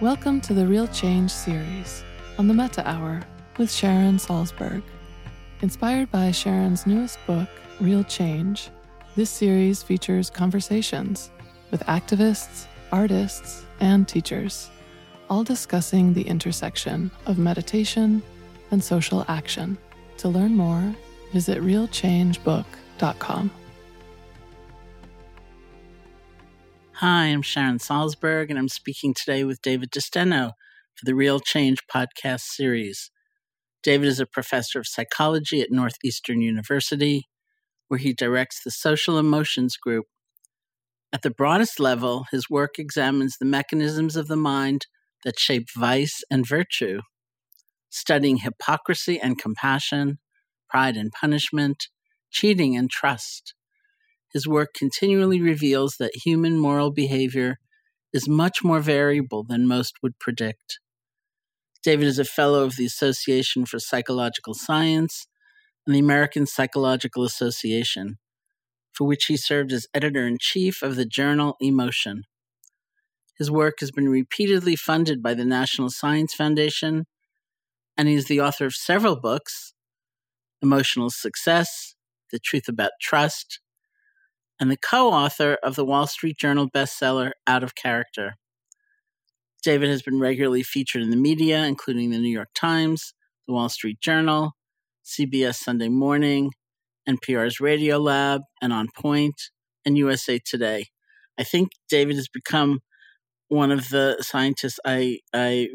Welcome to the Real Change series on the Metta Hour with Sharon Salzberg. Inspired by Sharon's newest book, Real Change, this series features conversations with activists, artists, and teachers, all discussing the intersection of meditation and social action. To learn more, visit realchangebook.com. Hi, I'm Sharon Salzberg, and I'm speaking today with David DeSteno for the Real Change podcast series. David is a professor of psychology at Northeastern University, where he directs the Social Emotions Group. At the broadest level, his work examines the mechanisms of the mind that shape vice and virtue, studying hypocrisy and compassion, pride and punishment, cheating and trust. His work continually reveals that human moral behavior is much more variable than most would predict. David is a fellow of the Association for Psychological Science and the American Psychological Association, for which he served as editor-in-chief of the journal Emotion. His work has been repeatedly funded by the National Science Foundation, and he is the author of several books, Emotional Success, The Truth About Trust, and the co-author of the Wall Street Journal bestseller, Out of Character. David has been regularly featured in the media, including the New York Times, the Wall Street Journal, CBS Sunday Morning, NPR's Radio Lab, and On Point, and USA Today. I think David has become one of the scientists I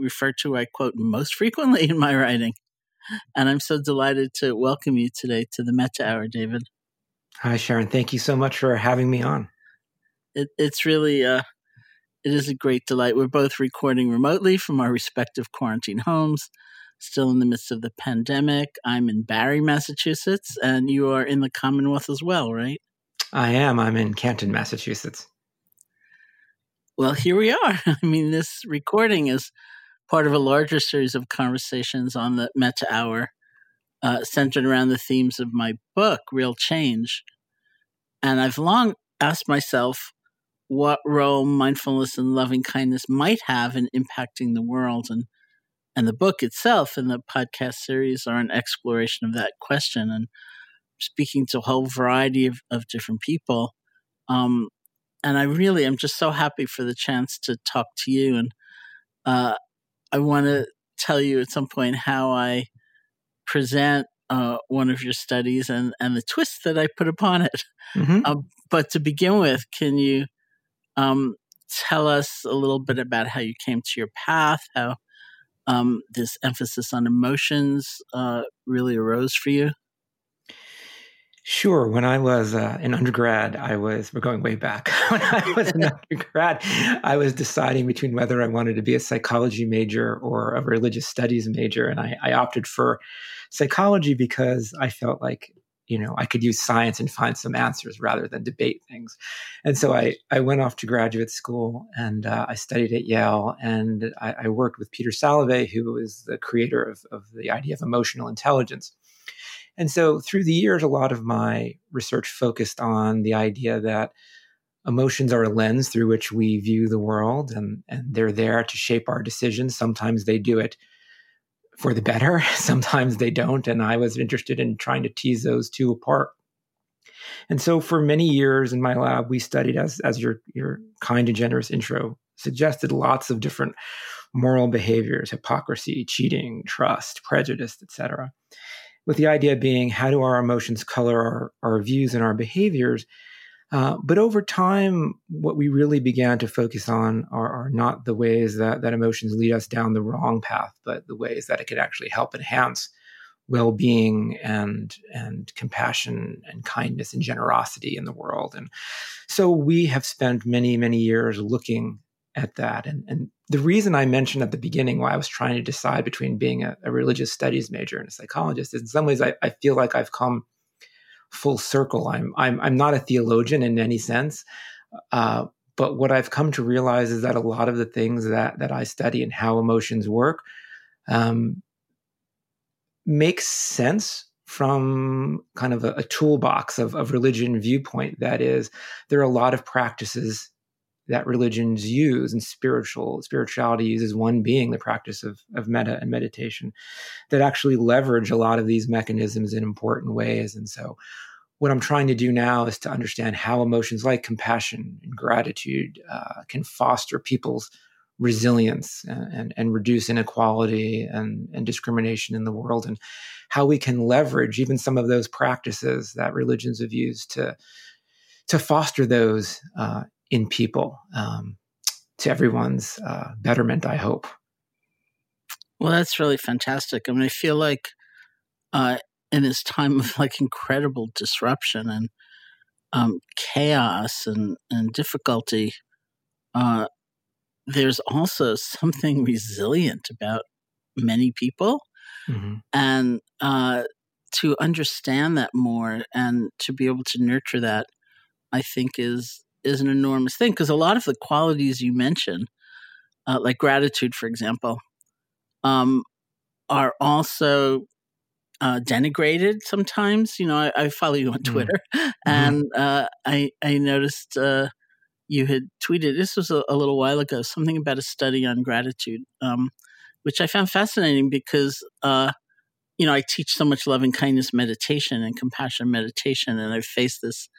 refer to, I quote, most frequently in my writing. And I'm so delighted to welcome you today to the Metta Hour, David. Hi, Sharon. Thank you so much for having me on. It is a great delight. We're both recording remotely from our respective quarantine homes, still in the midst of the pandemic. I'm in Barrie, Massachusetts, and you are in the Commonwealth as well, right? I am. I'm in Canton, Massachusetts. Well, here we are. I mean, this recording is part of a larger series of conversations on the Metta Hour centered around the themes of my book, Real Change. And I've long asked myself what role mindfulness and loving kindness might have in impacting the world. And the book itself and the podcast series are an exploration of that question. And speaking to a whole variety of different people. And I really am just so happy for the chance to talk to you. And I want to tell you at some point how I present one of your studies and the twist that I put upon it. Mm-hmm. But to begin with, can you tell us a little bit about how you came to your path, how this emphasis on emotions really arose for you? Sure. When I was an undergrad, we're going way back. When I was an undergrad, I was deciding between whether I wanted to be a psychology major or a religious studies major. And I opted for psychology because I felt like, I could use science and find some answers rather than debate things. And so I went off to graduate school and I studied at Yale, and I worked with Peter Salovey, who was the creator of the idea of emotional intelligence. And so through the years, a lot of my research focused on the idea that emotions are a lens through which we view the world, and they're there to shape our decisions. Sometimes they do it for the better, sometimes they don't. And I was interested in trying to tease those two apart. And so for many years in my lab, we studied, as your kind and generous intro suggested, lots of different moral behaviors: hypocrisy, cheating, trust, prejudice, etc., with the idea being, how do our emotions color our views and our behaviors? But over time, what we really began to focus on are not the ways that emotions lead us down the wrong path, but the ways that it could actually help enhance well-being and compassion and kindness and generosity in the world. And so we have spent many, many years looking at that. And the reason I mentioned at the beginning why I was trying to decide between being a religious studies major and a psychologist is, in some ways, I feel like I've come full circle. I'm not a theologian in any sense, but what I've come to realize is that a lot of the things that I study and how emotions work makes sense from kind of a toolbox of religion viewpoint. That is, there are a lot of practices that religions use, and spirituality uses, one being the practice of metta and meditation, that actually leverage a lot of these mechanisms in important ways. And so what I'm trying to do now is to understand how emotions like compassion and gratitude can foster people's resilience and reduce inequality and discrimination in the world, and how we can leverage even some of those practices that religions have used to foster those in people, to everyone's betterment, I hope. Well, that's really fantastic. I mean, I feel like in this time of incredible disruption and chaos and difficulty, there's also something resilient about many people. Mm-hmm. And to understand that more and to be able to nurture that, I think is an enormous thing, because a lot of the qualities you mention, like gratitude, for example, are also denigrated sometimes. I follow you on Twitter, and I noticed you had tweeted, this was a little while ago, something about a study on gratitude, which I found fascinating because, I teach so much loving kindness meditation and compassion meditation, and I've faced this.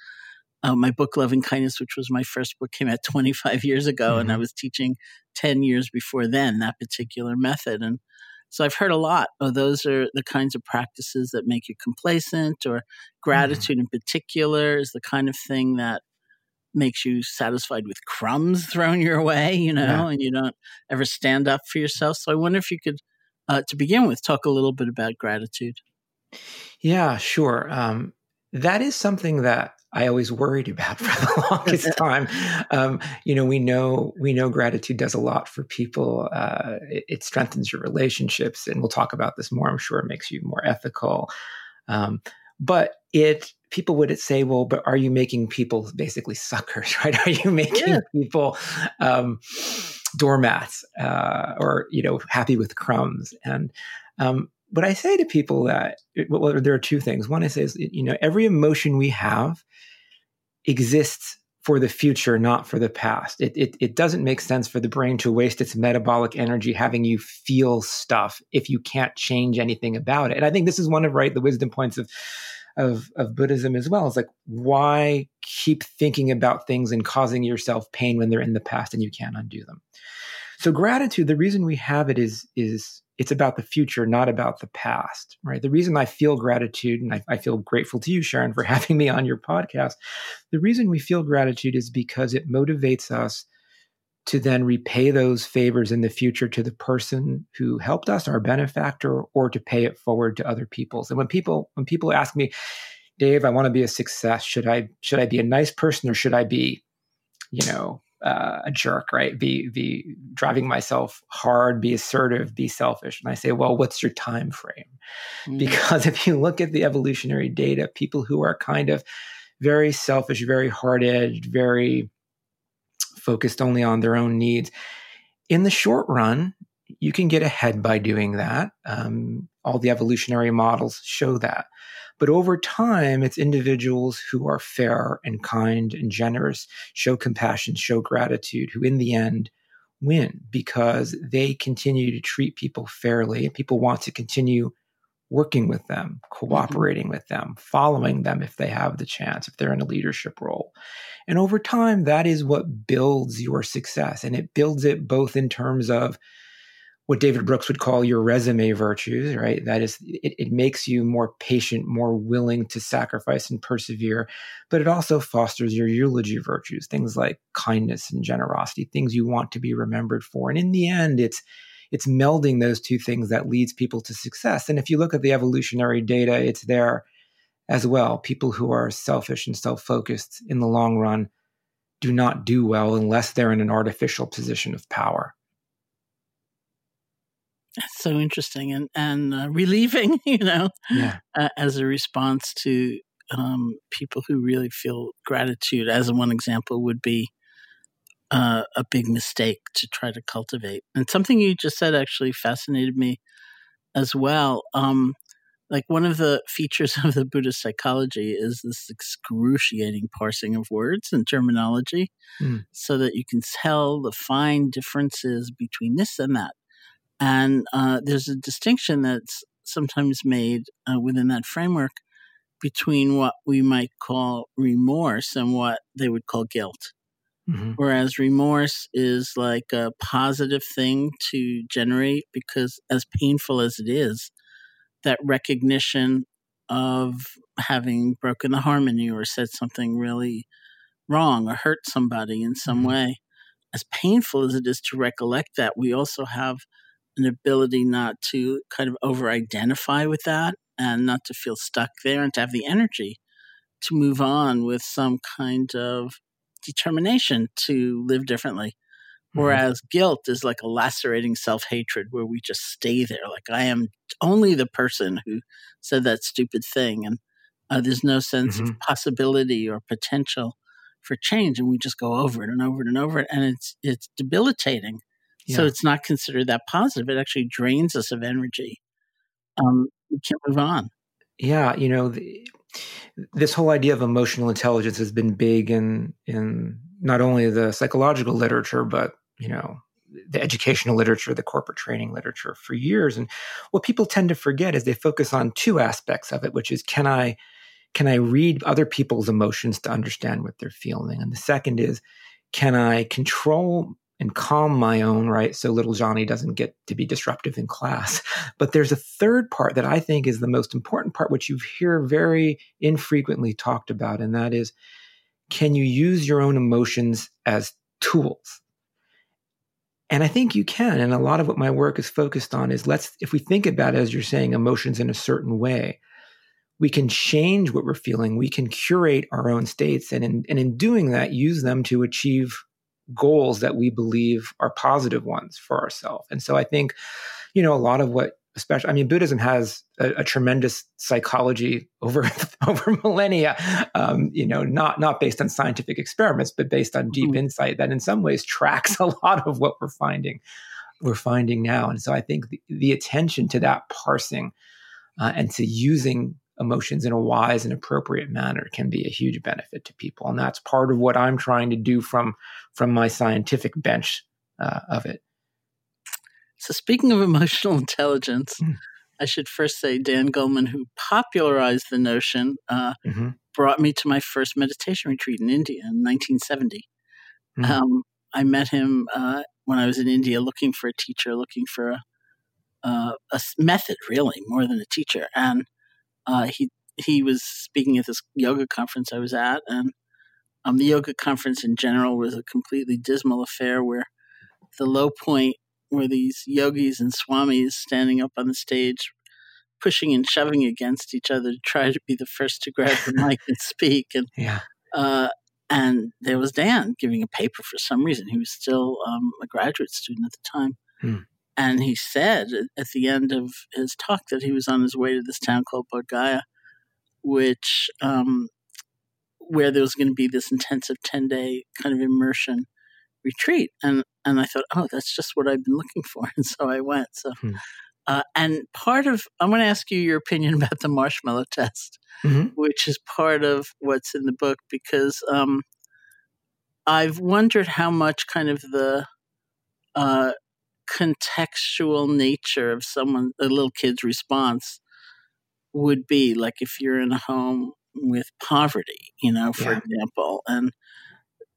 My book, Loving Kindness, which was my first book, came out 25 years ago, and I was teaching 10 years before then that particular method. And so I've heard a lot of those are the kinds of practices that make you complacent, or gratitude in particular is the kind of thing that makes you satisfied with crumbs thrown your way, and you don't ever stand up for yourself. So I wonder if you could, to begin with, talk a little bit about gratitude. Yeah, sure. That is something that I always worried about for the longest time. We know gratitude does a lot for people. It strengthens your relationships, and we'll talk about this more, I'm sure. It makes you more ethical. But it people would say, well, but are you making people basically suckers, right? Are you making people doormats or, you know, happy with crumbs? And what I say to people that, well, there are two things. One is, you know, every emotion we have exists for the future, not for the past. It doesn't make sense for the brain to waste its metabolic energy having you feel stuff if you can't change anything about it. And I think this is one of the wisdom points of Buddhism as well. It's like, why keep thinking about things and causing yourself pain when they're in the past and you can't undo them? So gratitude, the reason we have it is it's about the future, not about the past, right? The reason I feel gratitude, and I feel grateful to you, Sharon, for having me on your podcast. The reason we feel gratitude is because it motivates us to then repay those favors in the future to the person who helped us, our benefactor, or to pay it forward to other people. And when people ask me, Dave, I want to be a success. Should I be a nice person or should I be, you know, a jerk, right? Be driving myself hard, be assertive, be selfish. And I say, well, what's your time frame? Mm-hmm. Because if you look at the evolutionary data, people who are kind of very selfish, very hard-edged, very focused only on their own needs, in the short run, you can get ahead by doing that. All the evolutionary models show that. But over time, it's individuals who are fair and kind and generous, show compassion, show gratitude, who in the end win because they continue to treat people fairly. People want to continue working with them, cooperating with them, following them if they have the chance, if they're in a leadership role. And over time, that is what builds your success. And it builds it both in terms of what David Brooks would call your resume virtues, right? That is, it makes you more patient, more willing to sacrifice and persevere, but it also fosters your eulogy virtues, things like kindness and generosity, things you want to be remembered for. And in the end, it's melding those two things that leads people to success. And if you look at the evolutionary data, it's there as well. People who are selfish and self-focused in the long run do not do well unless they're in an artificial position of power. That's so interesting and relieving, you know, as a response to people who really feel gratitude. As one example would be a big mistake to try to cultivate. And something you just said actually fascinated me as well. Like one of the features of the Buddhist psychology is this excruciating parsing of words and terminology so that you can tell the fine differences between this and that. And there's a distinction that's sometimes made within that framework between what we might call remorse and what they would call guilt. Mm-hmm. Whereas remorse is like a positive thing to generate because as painful as it is, that recognition of having broken the harmony or said something really wrong or hurt somebody in some way, as painful as it is to recollect that, we also have an ability not to kind of over-identify with that and not to feel stuck there and to have the energy to move on with some kind of determination to live differently. Whereas guilt is like a lacerating self-hatred where we just stay there. Like I am only the person who said that stupid thing and there's no sense of possibility or potential for change. And we just go over it and over it and over it. And it's debilitating. So it's not considered that positive. It actually drains us of energy. We can't move on. Yeah, you know, this whole idea of emotional intelligence has been big in not only the psychological literature, but, you know, the educational literature, the corporate training literature for years. And what people tend to forget is they focus on two aspects of it, which is can I read other people's emotions to understand what they're feeling? And the second is, can I control and calm my own, right? So little Johnny doesn't get to be disruptive in class. But there's a third part that I think is the most important part, which you hear very infrequently talked about. And that is, can you use your own emotions as tools? And I think you can. And a lot of what my work is focused on is if we think about it, as you're saying, emotions in a certain way, we can change what we're feeling. We can curate our own states. And in doing that, use them to achieve goals that we believe are positive ones for ourselves. And so I think, you know, a lot of what, especially, I mean, Buddhism has a tremendous psychology over over millennia, not based on scientific experiments, but based on deep insight that in some ways tracks a lot of what we're finding now. And so I think the attention to that parsing and to using emotions in a wise and appropriate manner can be a huge benefit to people. And that's part of what I'm trying to do from my scientific bench of it. So speaking of emotional intelligence, I should first say Dan Goleman, who popularized the notion, brought me to my first meditation retreat in India in 1970. I met him when I was in India looking for a teacher, looking for a method, really, more than a teacher. And he was speaking at this yoga conference I was at, and the yoga conference in general was a completely dismal affair where the low point were these yogis and swamis standing up on the stage, pushing and shoving against each other to try to be the first to grab the mic and speak. And and there was Dan giving a paper for some reason. He was still a graduate student at the time. And he said at the end of his talk that he was on his way to this town called Bodh Gaya, which where there was going to be this intensive 10-day kind of immersion retreat. And I thought, oh, that's just what I've been looking for. And so I went. So, and part of, I'm going to ask you your opinion about the marshmallow test, which is part of what's in the book, because I've wondered how much kind of the contextual nature of a little kid's response would be, like if you're in a home with poverty, for example,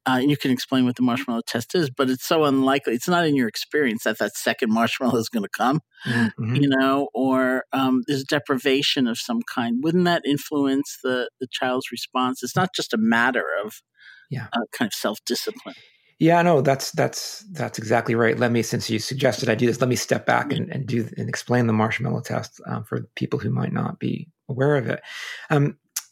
and you can explain what the marshmallow test is, but it's so unlikely. It's not in your experience that second marshmallow is going to come, or there's deprivation of some kind. Wouldn't that influence the child's response? It's not just a matter of kind of self-discipline. Yeah, no, that's exactly right. Let me, since you suggested I do this, let me step back and explain the marshmallow test for people who might not be aware of it.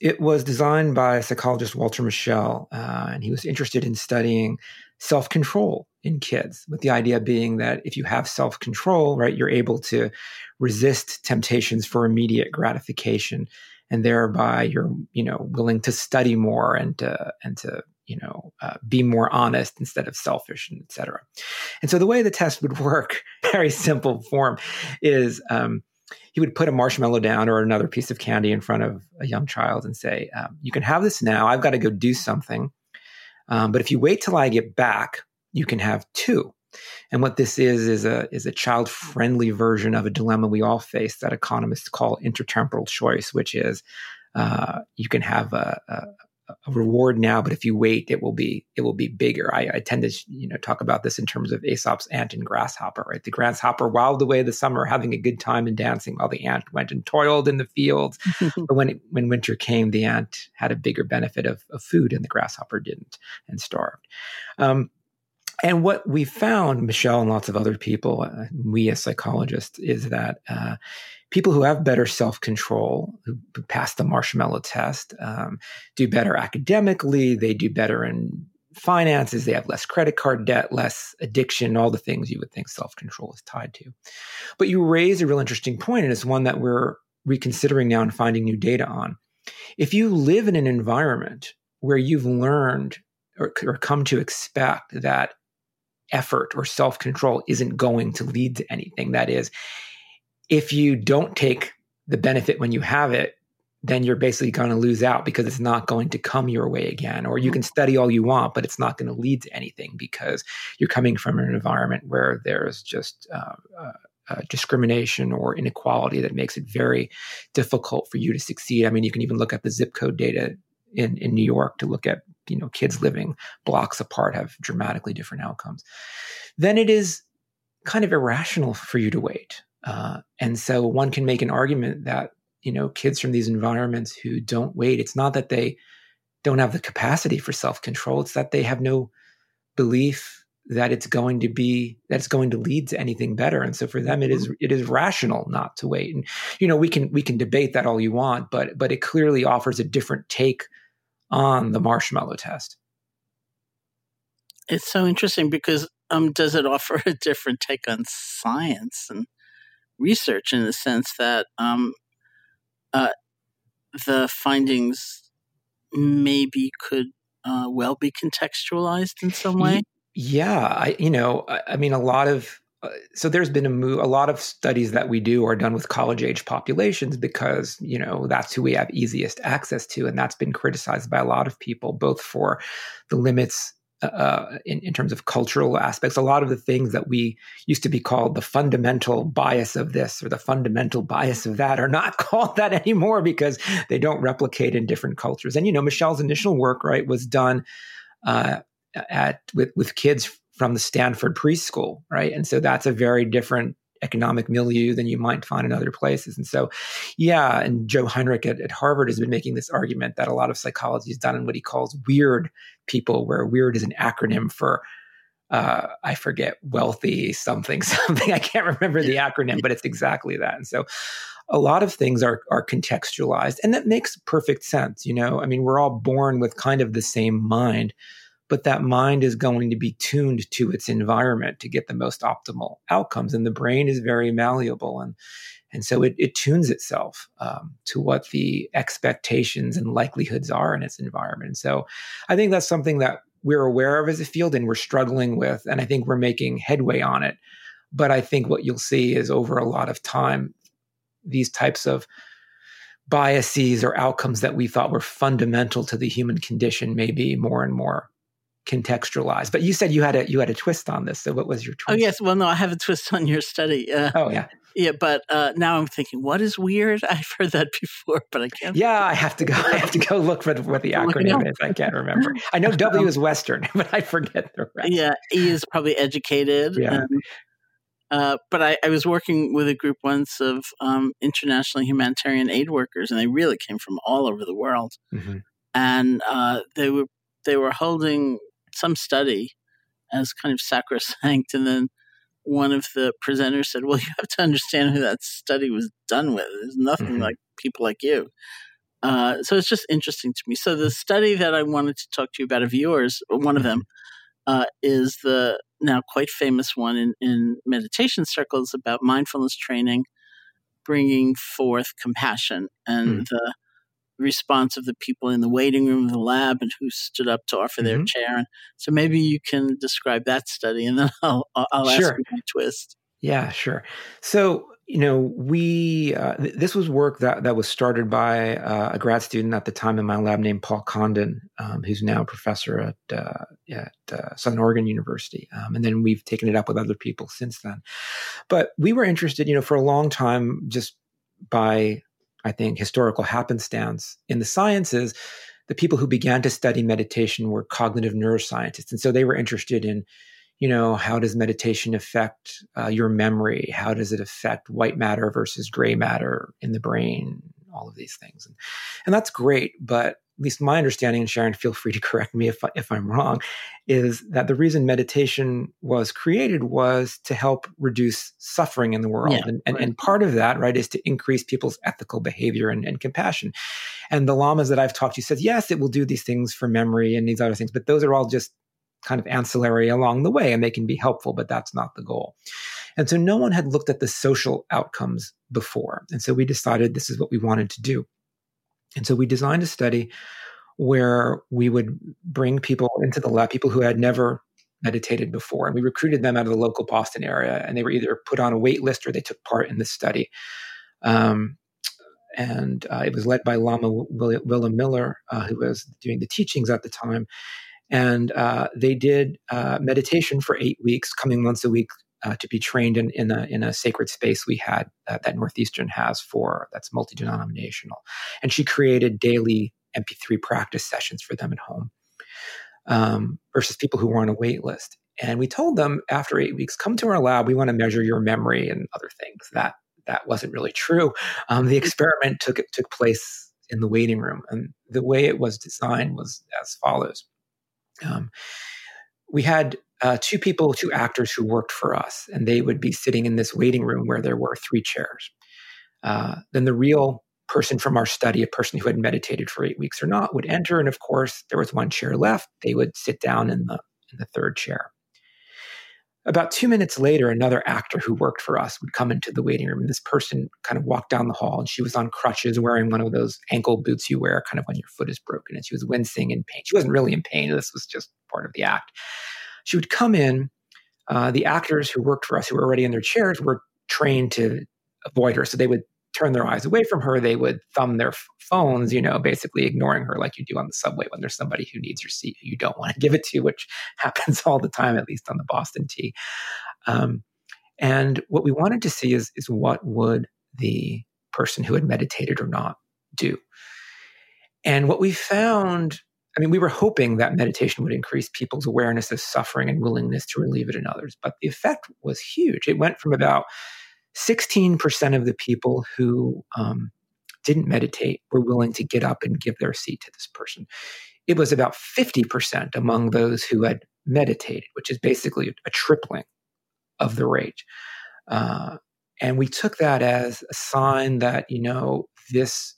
It was designed by psychologist Walter Mischel, and he was interested in studying self-control in kids, with the idea being that if you have self-control, right, you're able to resist temptations for immediate gratification, and thereby you're, willing to study more and to be more honest instead of selfish, and et cetera. And so the way the test would work, very simple form, is he would put a marshmallow down or another piece of candy in front of a young child and say, you can have this now. I've got to go do something. But if you wait till I get back, you can have two. And what this is a child-friendly version of a dilemma we all face that economists call intertemporal choice, which is you can have a reward now, but if you wait, it will be bigger. I tend to talk about this in terms of Aesop's ant and grasshopper, right? The grasshopper whiled away the summer having a good time and dancing, while the ant went and toiled in the fields. But when winter came, the ant had a bigger benefit of food, and the grasshopper didn't and starved. And what we found, Michelle and lots of other people, we as psychologists, is that people who have better self-control, who pass the marshmallow test, do better academically, they do better in finances, they have less credit card debt, less addiction, all the things you would think self-control is tied to. But you raise a real interesting point, and it's one that we're reconsidering now and finding new data on. If you live in an environment where you've learned or come to expect that effort or self-control isn't going to lead to anything, that is, if you don't take the benefit when you have it, then you're basically going to lose out because it's not going to come your way again. Or you can study all you want, but it's not going to lead to anything because you're coming from an environment where there's just discrimination or inequality that makes it very difficult for you to succeed. I mean, you can even look at the zip code data in New York to look at, kids living blocks apart have dramatically different outcomes. Then it is kind of irrational for you to wait. And so one can make an argument that, kids from these environments who don't wait, it's not that they don't have the capacity for self-control. It's that they have no belief that it's going to lead to anything better. And so for them, it is rational not to wait. And, we can debate that all you want, but it clearly offers a different take on the marshmallow test. It's so interesting because, does it offer a different take on science and research in the sense that the findings maybe could well be contextualized in some way? Yeah. I mean, so there's been a lot of studies that we do are done with college age populations because, you know, that's who we have easiest access to. And that's been criticized by a lot of people, both for the limits in terms of cultural aspects. A lot of the things that we used to be called the fundamental bias of this or the fundamental bias of that are not called that anymore because they don't replicate in different cultures. And, you know, Michelle's initial work, right, was done with kids from the Stanford preschool, right? And so that's a very different economic milieu than you might find in other places. And so, yeah, and Joe Heinrich at Harvard has been making this argument that a lot of psychology is done in what he calls weird people, where weird is an acronym for, I forget, wealthy something. I can't remember the acronym, but it's exactly that. And so a lot of things are contextualized, and that makes perfect sense. You know, I mean, we're all born with kind of the same mind, but that mind is going to be tuned to its environment to get the most optimal outcomes. And the brain is very malleable. And so it tunes itself to what the expectations and likelihoods are in its environment. So I think that's something that we're aware of as a field and we're struggling with. And I think we're making headway on it. But I think what you'll see is over a lot of time, these types of biases or outcomes that we thought were fundamental to the human condition may be more and more contextualized. But you said you had a twist on this. So what was your twist? Oh, yes. Well, no, I have a twist on your study. Yeah. But now I'm thinking, what is weird? I've heard that before, but I can't. Yeah, I have to go look for what the acronym is. I can't remember. I know W is Western, but I forget the rest. Yeah. E is probably educated. Yeah. But I was working with a group once of international humanitarian aid workers, and they really came from all over the world. Mm-hmm. And they were holding some study as kind of sacrosanct. And then one of the presenters said, well, you have to understand who that study was done with. There's nothing like people like you. So it's just interesting to me. So the study that I wanted to talk to you about of yours, one of them, is the now quite famous one in meditation circles about mindfulness training, bringing forth compassion and the response of the people in the waiting room of the lab and who stood up to offer their chair. And so maybe you can describe that study and then I'll ask you my twist. Yeah, sure. So, you know, we, this was work that was started by a grad student at the time in my lab named Paul Condon, who's now a professor at Southern Oregon University. And then we've taken it up with other people since then. But we were interested, you know, for a long time, just by, I think, historical happenstance in the sciences, the people who began to study meditation were cognitive neuroscientists. And so they were interested in, you know, how does meditation affect your memory? How does it affect white matter versus gray matter in the brain? All of these things. And that's great. But at least my understanding, and Sharon, feel free to correct me if I'm wrong, is that the reason meditation was created was to help reduce suffering in the world. Yeah, and part of that, right, is to increase people's ethical behavior and compassion. And the lamas that I've talked to said, yes, it will do these things for memory and these other things, but those are all just kind of ancillary along the way, and they can be helpful, but that's not the goal. And so no one had looked at the social outcomes before. And so we decided this is what we wanted to do. And so we designed a study where we would bring people into the lab, people who had never meditated before. And we recruited them out of the local Boston area, and they were either put on a wait list or they took part in this study. And it was led by Lama Willa Miller, who was doing the teachings at the time. And they did meditation for 8 weeks, coming once a week to be trained in a sacred space we had that Northeastern has that's multi-denominational. And she created daily MP3 practice sessions for them at home versus people who were on a wait list. And we told them after 8 weeks, come to our lab, we want to measure your memory and other things. That wasn't really true. The experiment took place in the waiting room. And the way it was designed was as follows. We had two actors who worked for us, and they would be sitting in this waiting room where there were 3 chairs. Then the real person from our study, a person who had meditated for 8 weeks or not, would enter. And of course, there was 1 chair left. They would sit down in the third chair. About 2 minutes later, another actor who worked for us would come into the waiting room, and this person kind of walked down the hall, and she was on crutches wearing one of those ankle boots you wear kind of when your foot is broken, and she was wincing in pain. She wasn't really in pain. This was just part of the act. She would come in. The actors who worked for us who were already in their chairs were trained to avoid her. So they would turn their eyes away from her. They would thumb their phones, you know, basically ignoring her like you do on the subway when there's somebody who needs your seat who you don't want to give it to, which happens all the time, at least on the Boston Tea. And what we wanted to see is what would the person who had meditated or not do? And what we found, I mean, we were hoping that meditation would increase people's awareness of suffering and willingness to relieve it in others, but the effect was huge. It went from about 16% of the people who didn't meditate were willing to get up and give their seat to this person. It was about 50% among those who had meditated, which is basically a tripling of the rate. And we took that as a sign that, you know, this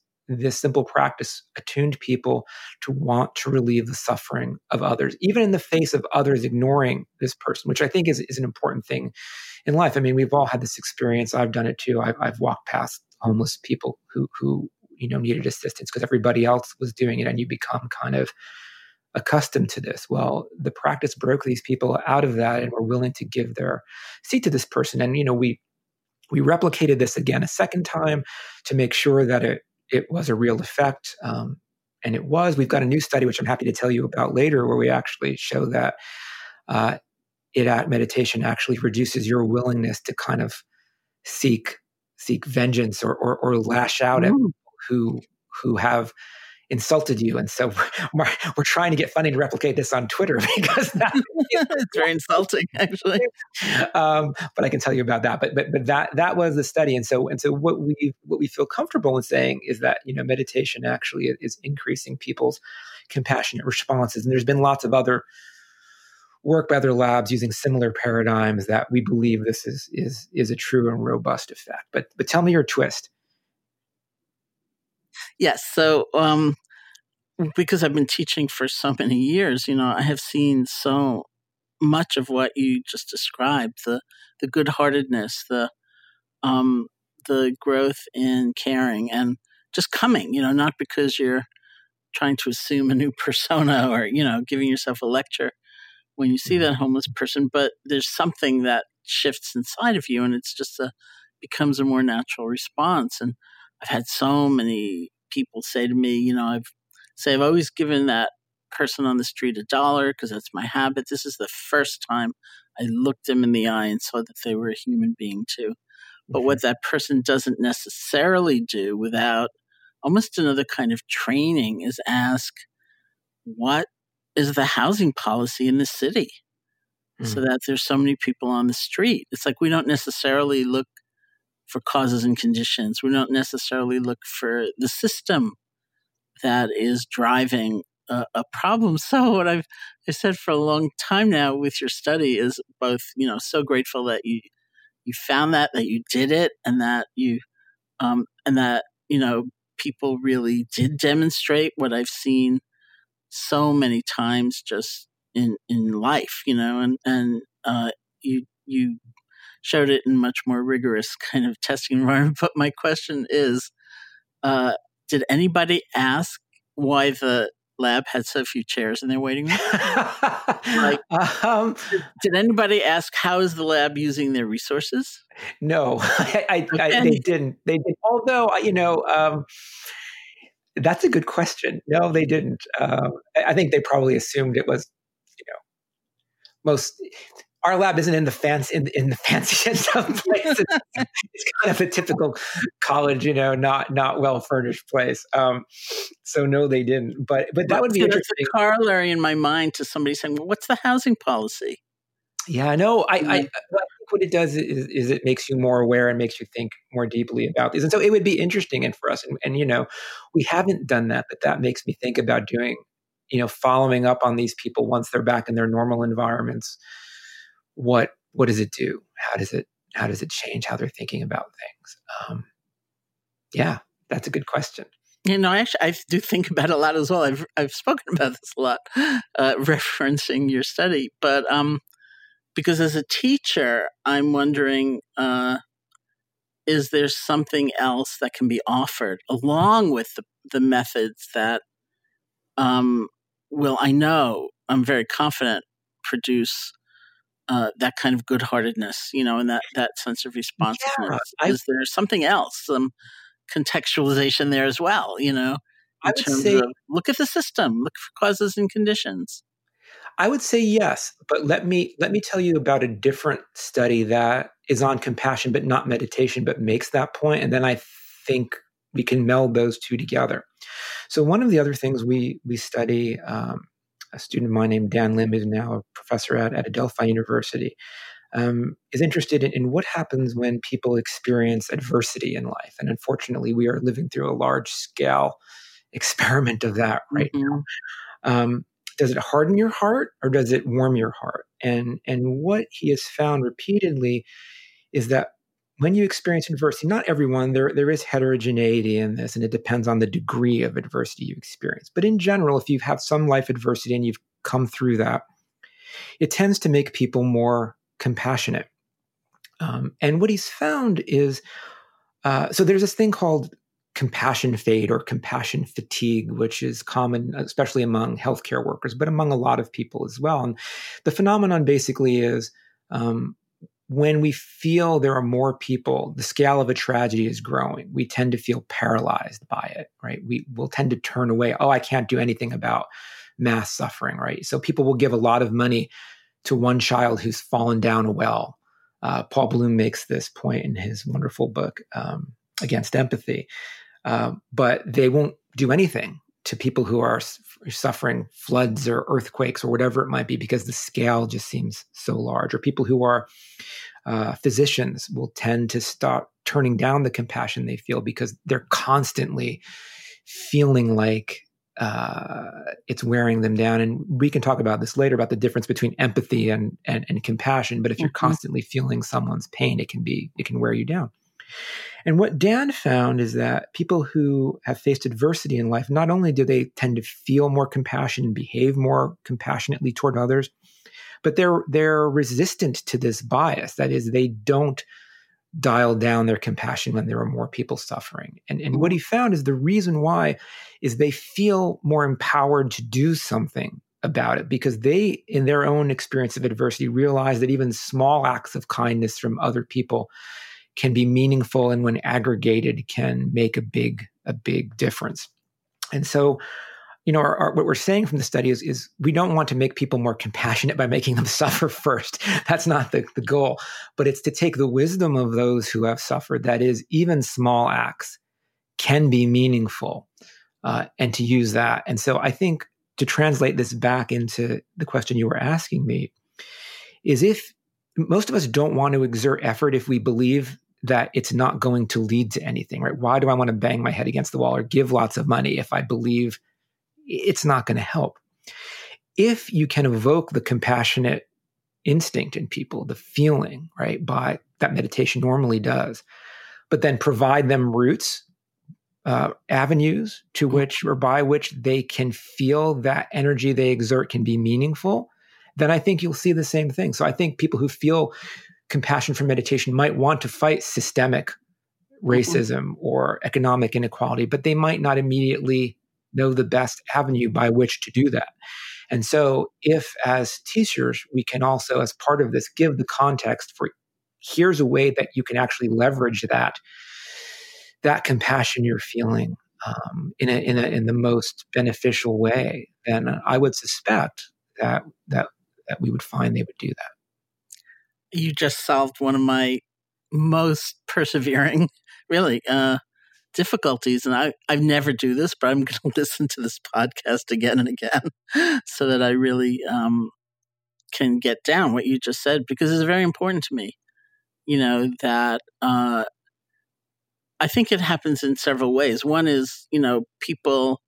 simple practice attuned people to want to relieve the suffering of others, even in the face of others ignoring this person, which I think is an important thing in life. I mean, we've all had this experience. I've done it too. I've walked past homeless people who you know, needed assistance because everybody else was doing it, and you become kind of accustomed to this. Well, the practice broke these people out of that and were willing to give their seat to this person. And, you know, we replicated this again a second time to make sure that it was a real effect. And it was. We've got a new study, which I'm happy to tell you about later, where we actually show that meditation actually reduces your willingness to kind of seek vengeance or lash out at people who have insulted you. And so we're trying to get funding to replicate this on Twitter because that's it's very insulting, actually. But I can tell you about that. But that was the study. And so what we feel comfortable in saying is that, you know, meditation actually is increasing people's compassionate responses. And there's been lots of other work by other labs using similar paradigms that we believe this is a true and robust effect. But tell me your twist. Yes. So, because I've been teaching for so many years, you know, I have seen so much of what you just described, the good-heartedness, the growth in caring and just coming, you know, not because you're trying to assume a new persona or, you know, giving yourself a lecture when you see that homeless person, but there's something that shifts inside of you, and it's just becomes a more natural response. And I've had so many people say to me, you know, I've always given that person on the street $1 because that's my habit. This is the first time I looked them in the eye and saw that they were a human being too. But what that person doesn't necessarily do without almost another kind of training is ask, what is the housing policy in the city? So that there's so many people on the street. It's like we don't necessarily look for causes and conditions. We don't necessarily look for the system that is driving a problem. So what I've said for a long time now with your study is both, you know, so grateful that you found that you did it, and that you and that, you know, people really did demonstrate what I've seen so many times just in life, you know, and you showed it in much more rigorous kind of testing environment. But my question is, did anybody ask why the lab had so few chairs in their waiting room? Like, did anybody ask, how is the lab using their resources? No, they didn't. They didn't. Although, you know, that's a good question. No, they didn't. I think they probably assumed it was, you know, most... Our lab isn't in the fanciest of places. It's kind of a typical college, you know, not well furnished place. So no, they didn't. But that would be interesting. It's a corollary in my mind to somebody saying, "Well, what's the housing policy?" Yeah, no, I think what it does is it makes you more aware and makes you think more deeply about these. And so it would be interesting, and for us, and you know, we haven't done that, but that makes me think about doing, you know, following up on these people once they're back in their normal environments. What does it do? How does it change how they're thinking about things? Yeah, that's a good question. You know, actually, I do think about it a lot as well. I've spoken about this a lot, referencing your study. But Because as a teacher, I'm wondering, is there something else that can be offered along with the methods that will, I know, I'm very confident, produce that kind of good-heartedness, and that sense of responsiveness. Yeah, is there something else, some contextualization there as well, in terms of look at the system, look for causes and conditions? I would say yes, but let me tell you about a different study that is on compassion, but not meditation, but makes that point. And then I think we can meld those two together. So one of the other things we study, a student of mine named Dan Lim, who's now a professor at Adelphi University, is interested in what happens when people experience adversity in life. And unfortunately, we are living through a large-scale experiment of that right now. Does it harden your heart or does it warm your heart? And what he has found repeatedly is that when you experience adversity, not everyone, there is heterogeneity in this, and it depends on the degree of adversity you experience. But in general, if you've had some life adversity and you've come through that, it tends to make people more compassionate. And what he's found is, so there's this thing called compassion fade or compassion fatigue, which is common, especially among healthcare workers, but among a lot of people as well. And the phenomenon basically is when we feel there are more people, the scale of a tragedy is growing. We tend to feel paralyzed by it, right? We will tend to turn away. Oh, I can't do anything about mass suffering, right? So people will give a lot of money to one child who's fallen down a well. Paul Bloom makes this point in his wonderful book, Against Empathy. But they won't do anything to people who are suffering floods or earthquakes or whatever it might be, because the scale just seems so large. Or people who are physicians will tend to stop turning down the compassion they feel because they're constantly feeling like it's wearing them down. And we can talk about this later, about the difference between empathy and compassion. But if you're constantly feeling someone's pain, it can wear you down. And what Dan found is that people who have faced adversity in life, not only do they tend to feel more compassion and behave more compassionately toward others, but they're resistant to this bias. That is, they don't dial down their compassion when there are more people suffering. And what he found is the reason why is they feel more empowered to do something about it, because they, in their own experience of adversity, realize that even small acts of kindness from other people can be meaningful, and when aggregated, can make a big difference. And so, what we're saying from the study is we don't want to make people more compassionate by making them suffer first. That's not the goal, but it's to take the wisdom of those who have suffered. That is, even small acts can be meaningful, and to use that. And so I think to translate this back into the question you were asking me is, if most of us don't want to exert effort if we believe that it's not going to lead to anything, right? Why do I want to bang my head against the wall or give lots of money if I believe it's not going to help? If you can evoke the compassionate instinct in people, the feeling, right, by that meditation normally does, but then provide them routes, avenues to which or by which they can feel that energy they exert can be meaningful, then I think you'll see the same thing. So I think people who feel compassion for meditation might want to fight systemic racism or economic inequality, but they might not immediately know the best avenue by which to do that. And so if, as teachers, we can also, as part of this, give the context for here's a way that you can actually leverage that compassion you're feeling in the most beneficial way, then I would suspect that we would find they would do that. You just solved one of my most persevering, really, difficulties. And I've never do this, but I'm going to listen to this podcast again and again so that I really can get down what you just said, because it's very important to me, that I think it happens in several ways. One is, people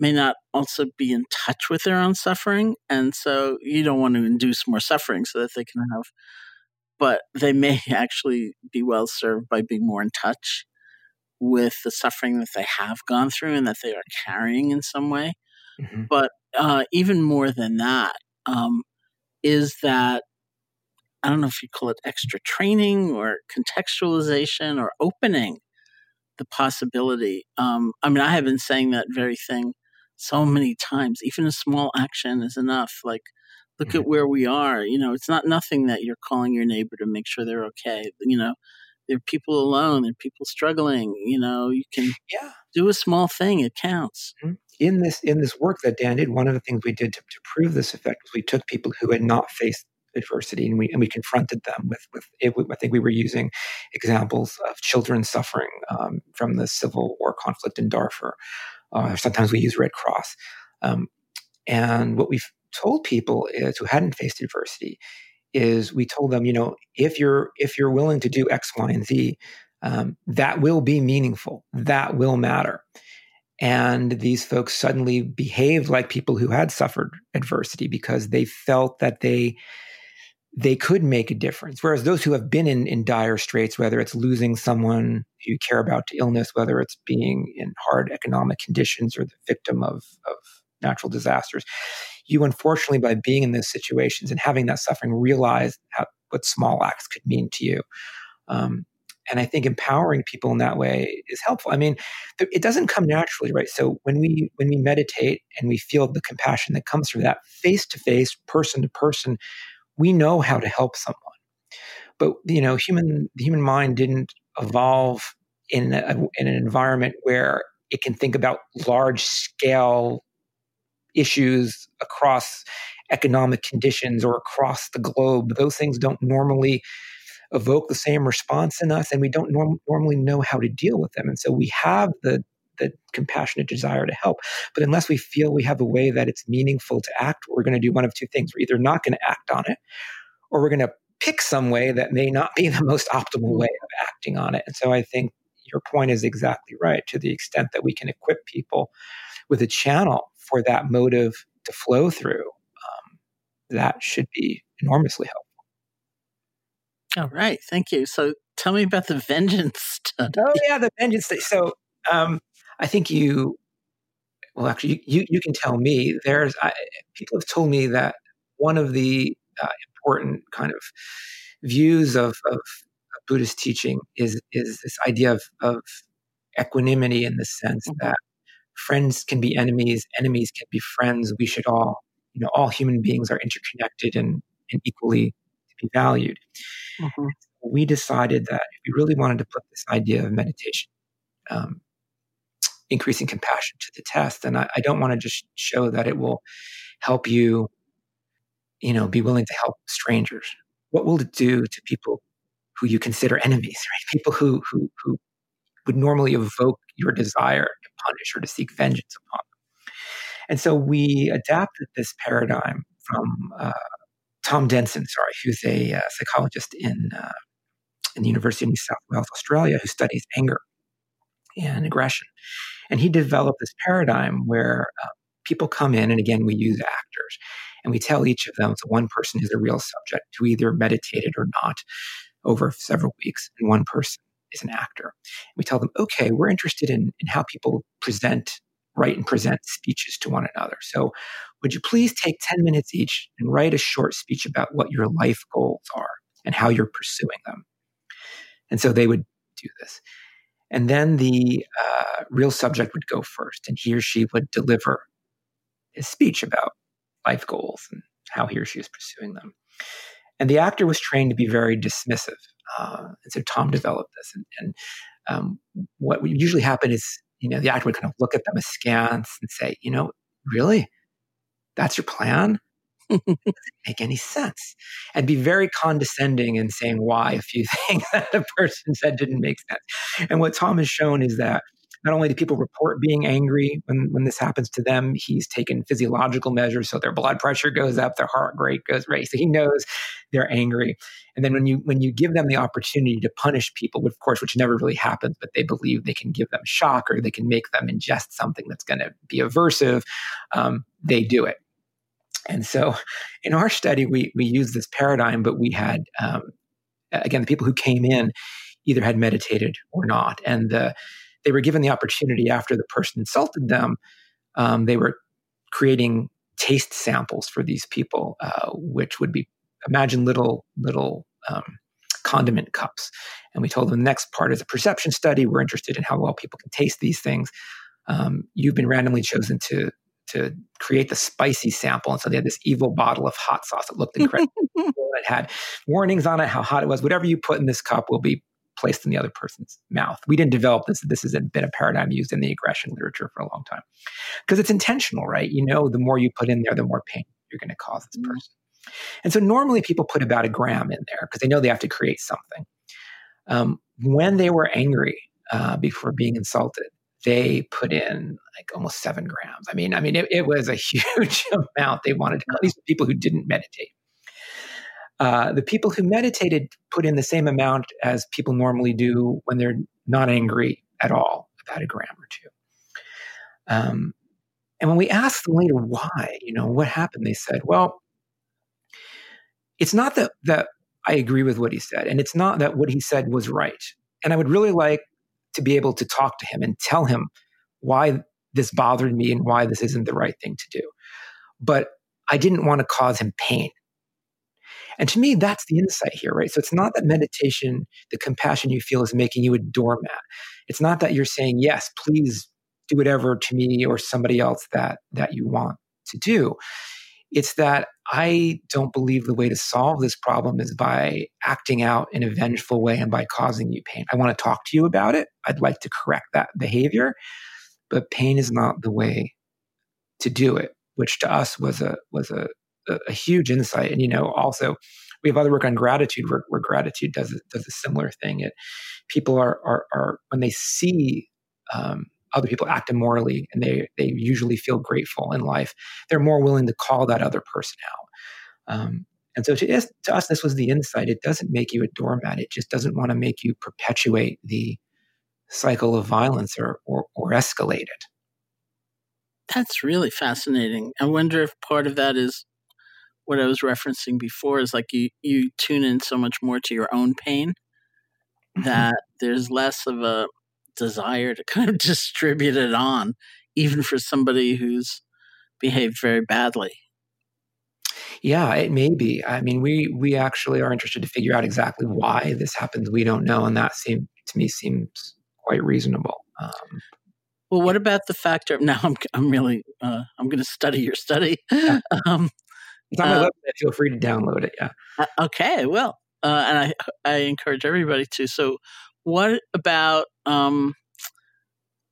may not also be in touch with their own suffering. And so you don't want to induce more suffering so that they can have, but they may actually be well served by being more in touch with the suffering that they have gone through and that they are carrying in some way. But even more than that, is that I don't know if you call it extra training or contextualization or opening the possibility. I mean, I have been saying that very thing so many times. Even a small action is enough. Like, look at where we are. You know, it's not nothing that you're calling your neighbor to make sure they're okay. You know, there are people alone. There are people struggling. You know, you can do a small thing. It counts. Mm-hmm. In this work that Dan did, one of the things we did to prove this effect was we took people who had not faced adversity and we confronted them with it. I think we were using examples of children suffering from the civil war conflict in Darfur. Sometimes we use Red Cross. And what we've told people is, who hadn't faced adversity, is we told them, you know, if you're willing to do X, Y, and Z, that will be meaningful. That will matter. And these folks suddenly behaved like people who had suffered adversity because they felt that they could make a difference. Whereas those who have been in dire straits, whether it's losing someone who you care about to illness, whether it's being in hard economic conditions or the victim of natural disasters, you unfortunately, by being in those situations and having that suffering, realize what small acts could mean to you. And I think empowering people in that way is helpful. I mean, it doesn't come naturally, right? So when we meditate and we feel the compassion that comes from that, face-to-face, person-to-person, we know how to help someone. But, you know, the human mind didn't evolve in an environment where it can think about large-scale issues across economic conditions or across the globe. Those things don't normally evoke the same response in us, and we don't normally know how to deal with them. And so we have the compassionate desire to help. But unless we feel we have a way that it's meaningful to act, we're going to do one of two things. We're either not going to act on it, or we're going to pick some way that may not be the most optimal way of acting on it. And so I think your point is exactly right. To the extent that we can equip people with a channel for that motive to flow through, that should be enormously helpful. All right. Thank you. So tell me about the vengeance study. Oh, yeah, the vengeance study. So I think you can tell me. People have told me that one of the important kind of views of Buddhist teaching is this idea of equanimity, in the sense that friends can be enemies, enemies can be friends. We should all human beings are interconnected and equally be valued. Mm-hmm. We decided that if we really wanted to put this idea of meditation, increasing compassion, to the test, and I don't want to just show that it will help you, you know, be willing to help strangers. What will it do to people who you consider enemies, right? People who would normally evoke your desire to punish or to seek vengeance upon them. And so we adapted this paradigm from Tom Denson, who's a psychologist in the University of New South Wales, Australia, who studies anger and aggression. And he developed this paradigm where people come in, and again, we use actors, and we tell each of them, so one person is a real subject who either meditated or not over several weeks, and one person is an actor. And we tell them, okay, we're interested in how people write and present speeches to one another. So would you please take 10 minutes each and write a short speech about what your life goals are and how you're pursuing them? And so they would do this. And then the real subject would go first, and he or she would deliver his speech about life goals and how he or she is pursuing them. And the actor was trained to be very dismissive. And so Tom developed this. And what would usually happen is, you know, the actor would kind of look at them askance and say, you know, really? That's your plan? It doesn't make any sense. And be very condescending in saying why a few things that the person said didn't make sense. And what Tom has shown is that not only do people report being angry when this happens to them, he's taken physiological measures. So their blood pressure goes up, their heart rate goes right. So he knows they're angry. And then when you give them the opportunity to punish people, of course, which never really happens, but they believe they can give them shock or they can make them ingest something that's going to be aversive, they do it. And so in our study, we used this paradigm, but we had, again, the people who came in either had meditated or not. And they were given the opportunity, after the person insulted them, they were creating taste samples for these people, which would be imagine little condiment cups. And we told them the next part is a perception study. We're interested in how well people can taste these things. You've been randomly chosen to create the spicy sample. And so they had this evil bottle of hot sauce that looked incredible. It had warnings on it, how hot it was. Whatever you put in this cup will be placed in the other person's mouth. We didn't develop this. This has been a paradigm used in the aggression literature for a long time. Because it's intentional, right? You know, the more you put in there, the more pain you're going to cause this person. And so normally people put about a gram in there because they know they have to create something. When they were angry before being insulted, they put in like almost 7 grams. I mean, it was a huge amount they wanted to. These were people who didn't meditate. The people who meditated put in the same amount as people normally do when they're not angry at all, about a gram or two. And when we asked them later why, you know, what happened, they said, well, it's not that I agree with what he said, and it's not that what he said was right. And I would really like to be able to talk to him and tell him why this bothered me and why this isn't the right thing to do. But I didn't want to cause him pain. And to me, that's the insight here, right? So it's not that meditation, the compassion you feel, is making you a doormat. It's not that you're saying, yes, please do whatever to me or somebody else that you want to do. It's that I don't believe the way to solve this problem is by acting out in a vengeful way and by causing you pain. I want to talk to you about it. I'd like to correct that behavior, but pain is not the way to do it, which to us was a huge insight. And, you know, also we have other work on gratitude where gratitude does a similar thing. People are when they see other people act immorally and they usually feel grateful in life, they're more willing to call that other person out. And so to us, this was the insight. It doesn't make you a doormat. It just doesn't want to make you perpetuate the cycle of violence or escalate it. That's really fascinating. I wonder if part of that is what I was referencing before, is like you tune in so much more to your own pain that there's less of a desire to kind of distribute it on, even for somebody who's behaved very badly. Yeah, it may be. I mean, we actually are interested to figure out exactly why this happens. We don't know, and that seems quite reasonable. Well, what about the factor? Now, I'm really I'm going to study your study. Yeah. It's on my website. Feel free to download it. Yeah. Okay. Well, and I encourage everybody to. So, what about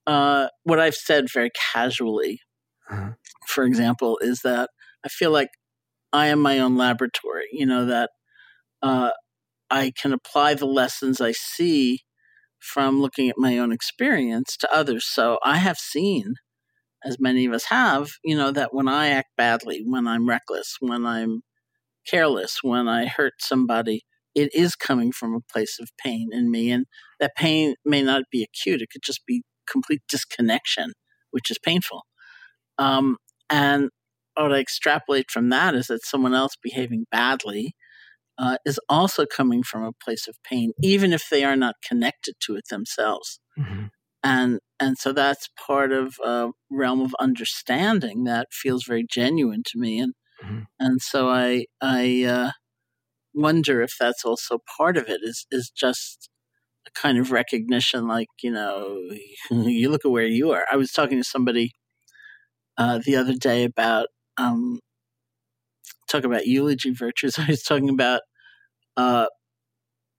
what I've said very casually, for example, is that I feel like I am my own laboratory, you know, that I can apply the lessons I see from looking at my own experience to others. So I have seen, as many of us have, you know, that when I act badly, when I'm reckless, when I'm careless, when I hurt somebody, it is coming from a place of pain in me. And that pain may not be acute. It could just be complete disconnection, which is painful. And what I extrapolate from that is that someone else behaving badly is also coming from a place of pain, even if they are not connected to it themselves. Mm-hmm. And so that's part of a realm of understanding that feels very genuine to me. And and so I wonder if that's also part of it, is just a kind of recognition, like, you know, you look at where you are. I was talking to somebody the other day about, talk about eulogy virtues. I was talking about a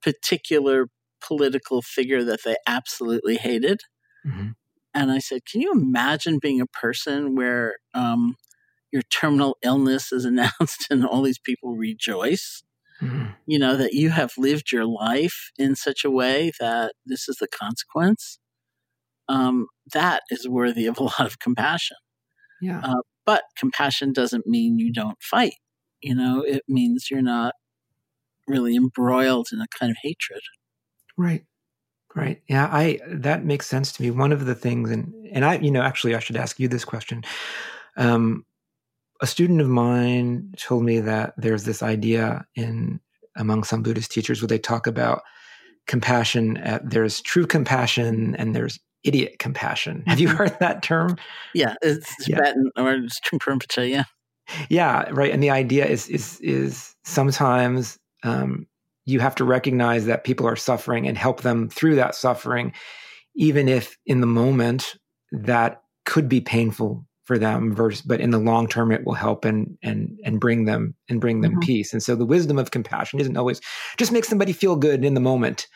particular political figure that they absolutely hated. Mm-hmm. And I said, can you imagine being a person where your terminal illness is announced and all these people rejoice? You know, that you have lived your life in such a way that this is the consequence. That is worthy of a lot of compassion. Yeah. But compassion doesn't mean you don't fight. You know, it means you're not really embroiled in a kind of hatred. Right. Right. Yeah. That makes sense to me. One of the things, and I, you know, actually I should ask you this question. A student of mine told me that there's this idea among some Buddhist teachers where they talk about compassion. There's true compassion and there's idiot compassion. Have you heard that term? Yeah, it's Tibetan or it's Rinpoche, yeah. Yeah, right. And the idea is sometimes you have to recognize that people are suffering and help them through that suffering, even if in the moment that could be painful for them, but in the long term it will help and bring them mm-hmm. peace. And so the wisdom of compassion isn't always just make somebody feel good in the moment,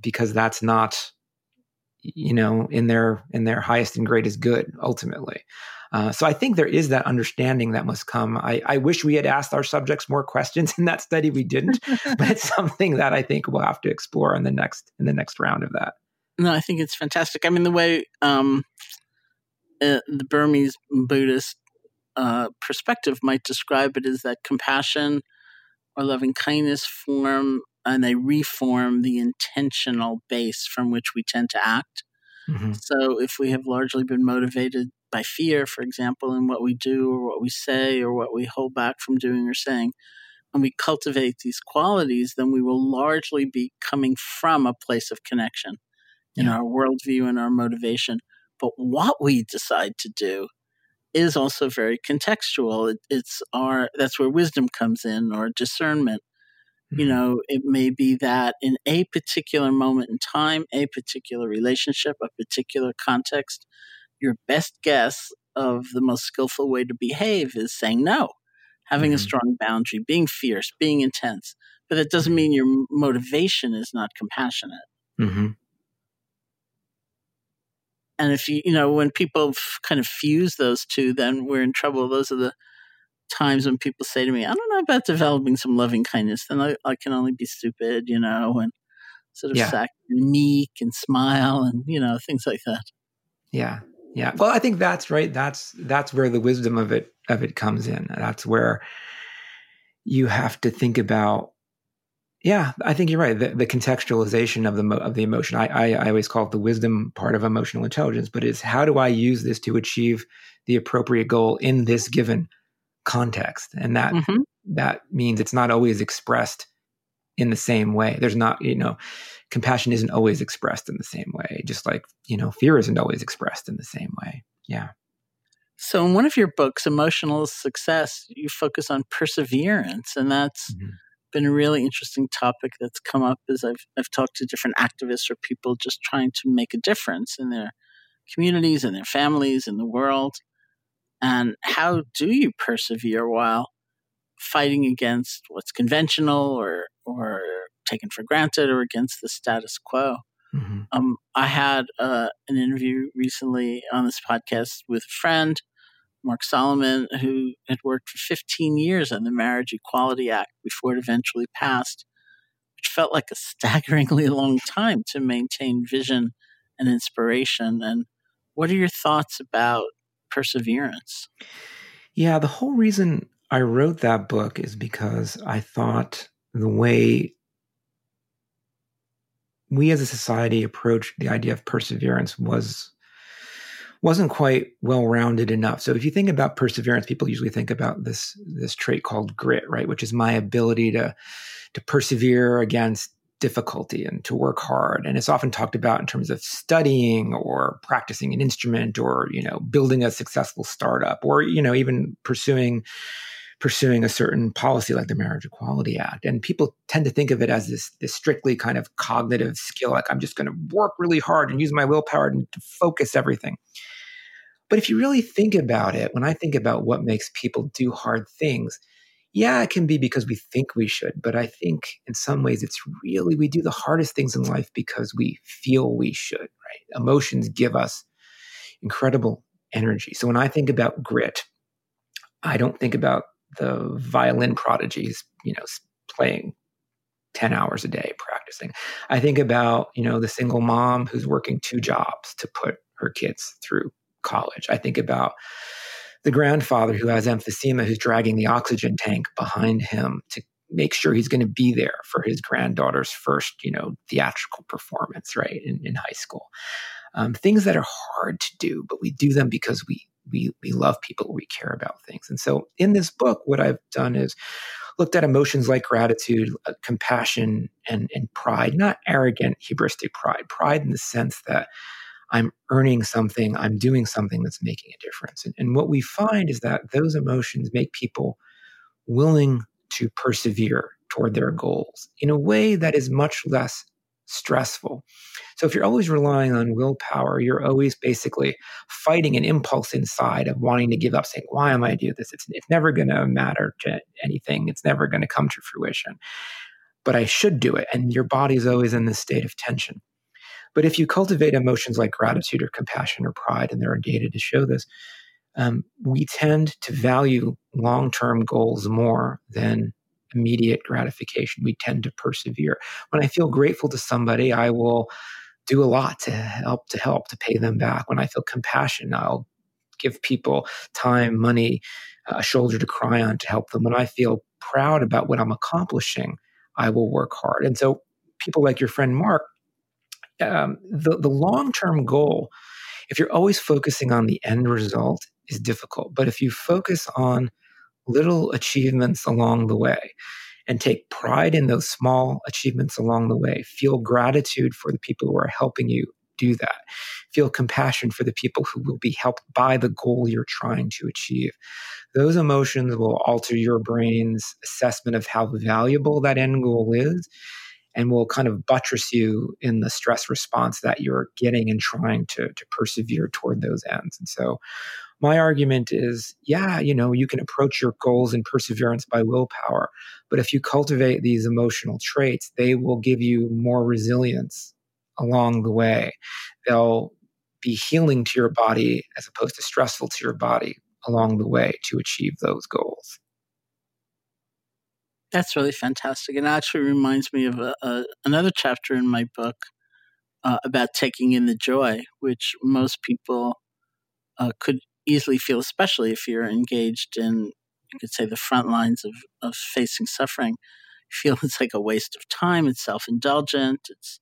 because that's not, in their highest and greatest good ultimately. So I think there is that understanding that must come. I wish we had asked our subjects more questions in that study. We didn't, but it's something that I think we'll have to explore in the next round of that. No, I think it's fantastic. I mean, the way the Burmese Buddhist perspective might describe it is that compassion or loving kindness form and they reform the intentional base from which we tend to act. Mm-hmm. So if we have largely been motivated by fear, for example, in what we do or what we say or what we hold back from doing or saying, and we cultivate these qualities, then we will largely be coming from a place of connection in our worldview and our motivation. But what we decide to do is also very contextual. That's where wisdom comes in, or discernment. Mm-hmm. It may be that in a particular moment in time, a particular relationship, a particular context, your best guess of the most skillful way to behave is saying no, having a strong boundary, being fierce, being intense. But that doesn't mean your motivation is not compassionate. Mm-hmm. And if when people kind of fuse those two, then we're in trouble. Those are the times when people say to me, I don't know about developing some loving kindness. Then I can only be stupid, and sort of sack and meek and smile and, things like that. Yeah. Yeah. Well, I think that's right. That's where the wisdom of it comes in. That's where you have to think about, yeah, I think you're right. The contextualization of the emotion. I always call it the wisdom part of emotional intelligence, but it's how do I use this to achieve the appropriate goal in this given context? And that that means it's not always expressed in the same way. There's not, compassion isn't always expressed in the same way, just like, fear isn't always expressed in the same way. Yeah. So in one of your books, Emotional Success, you focus on perseverance, and that's been a really interesting topic that's come up as I've talked to different activists or people just trying to make a difference in their communities and their families in the world. And how do you persevere while fighting against what's conventional or taken for granted or against the status quo? Mm-hmm. I had an interview recently on this podcast with a friend, Mark Solomon, who had worked for 15 years on the Marriage Equality Act before it eventually passed, which felt like a staggeringly long time to maintain vision and inspiration. And what are your thoughts about perseverance? Yeah, the whole reason I wrote that book is because I thought the way we as a society approached the idea of perseverance wasn't quite well-rounded enough. So if you think about perseverance, people usually think about this trait called grit, right? Which is my ability to persevere against difficulty and to work hard. And it's often talked about in terms of studying or practicing an instrument or, building a successful startup or, even pursuing a certain policy like the Marriage Equality Act. And people tend to think of it as this strictly kind of cognitive skill, like I'm just going to work really hard and use my willpower to focus everything. But if you really think about it, when I think about what makes people do hard things, yeah, it can be because we think we should. But I think in some ways it's really, we do the hardest things in life because we feel we should, right? Emotions give us incredible energy. So when I think about grit, I don't think about the violin prodigies, playing 10 hours a day practicing. I think about, the single mom who's working two jobs to put her kids through college. I think about the grandfather who has emphysema, who's dragging the oxygen tank behind him to make sure he's going to be there for his granddaughter's first, theatrical performance, right, in high school. Things that are hard to do, but we do them because we love people, we care about things. And so in this book, what I've done is looked at emotions like gratitude, compassion, and pride, not arrogant, hubristic pride in the sense that I'm earning something, I'm doing something that's making a difference. And what we find is that those emotions make people willing to persevere toward their goals in a way that is much less stressful. So if you're always relying on willpower, you're always basically fighting an impulse inside of wanting to give up, saying, why am I doing this? It's never going to matter to anything. It's never going to come to fruition. But I should do it. And your body's always in this state of tension. But if you cultivate emotions like gratitude or compassion or pride, and there are data to show this, we tend to value long-term goals more than immediate gratification. We tend to persevere. When I feel grateful to somebody, I will do a lot to pay them back. When I feel compassion, I'll give people time, money, a shoulder to cry on to help them. When I feel proud about what I'm accomplishing, I will work hard. And so people like your friend Mark, the long-term goal, if you're always focusing on the end result, is difficult. But if you focus on little achievements along the way and take pride in those small achievements along the way, feel gratitude for the people who are helping you do that, feel compassion for the people who will be helped by the goal you're trying to achieve. Those emotions will alter your brain's assessment of how valuable that end goal is, and will kind of buttress you in the stress response that you're getting and trying to persevere toward those ends. And so my argument is, you can approach your goals and perseverance by willpower, but if you cultivate these emotional traits, they will give you more resilience along the way. They'll be healing to your body as opposed to stressful to your body along the way to achieve those goals. That's really fantastic. It actually reminds me of another chapter in my book about taking in the joy, which most people could easily feel, especially if you're engaged in, you could say, the front lines of facing suffering. You feel it's like a waste of time. It's self-indulgent. It's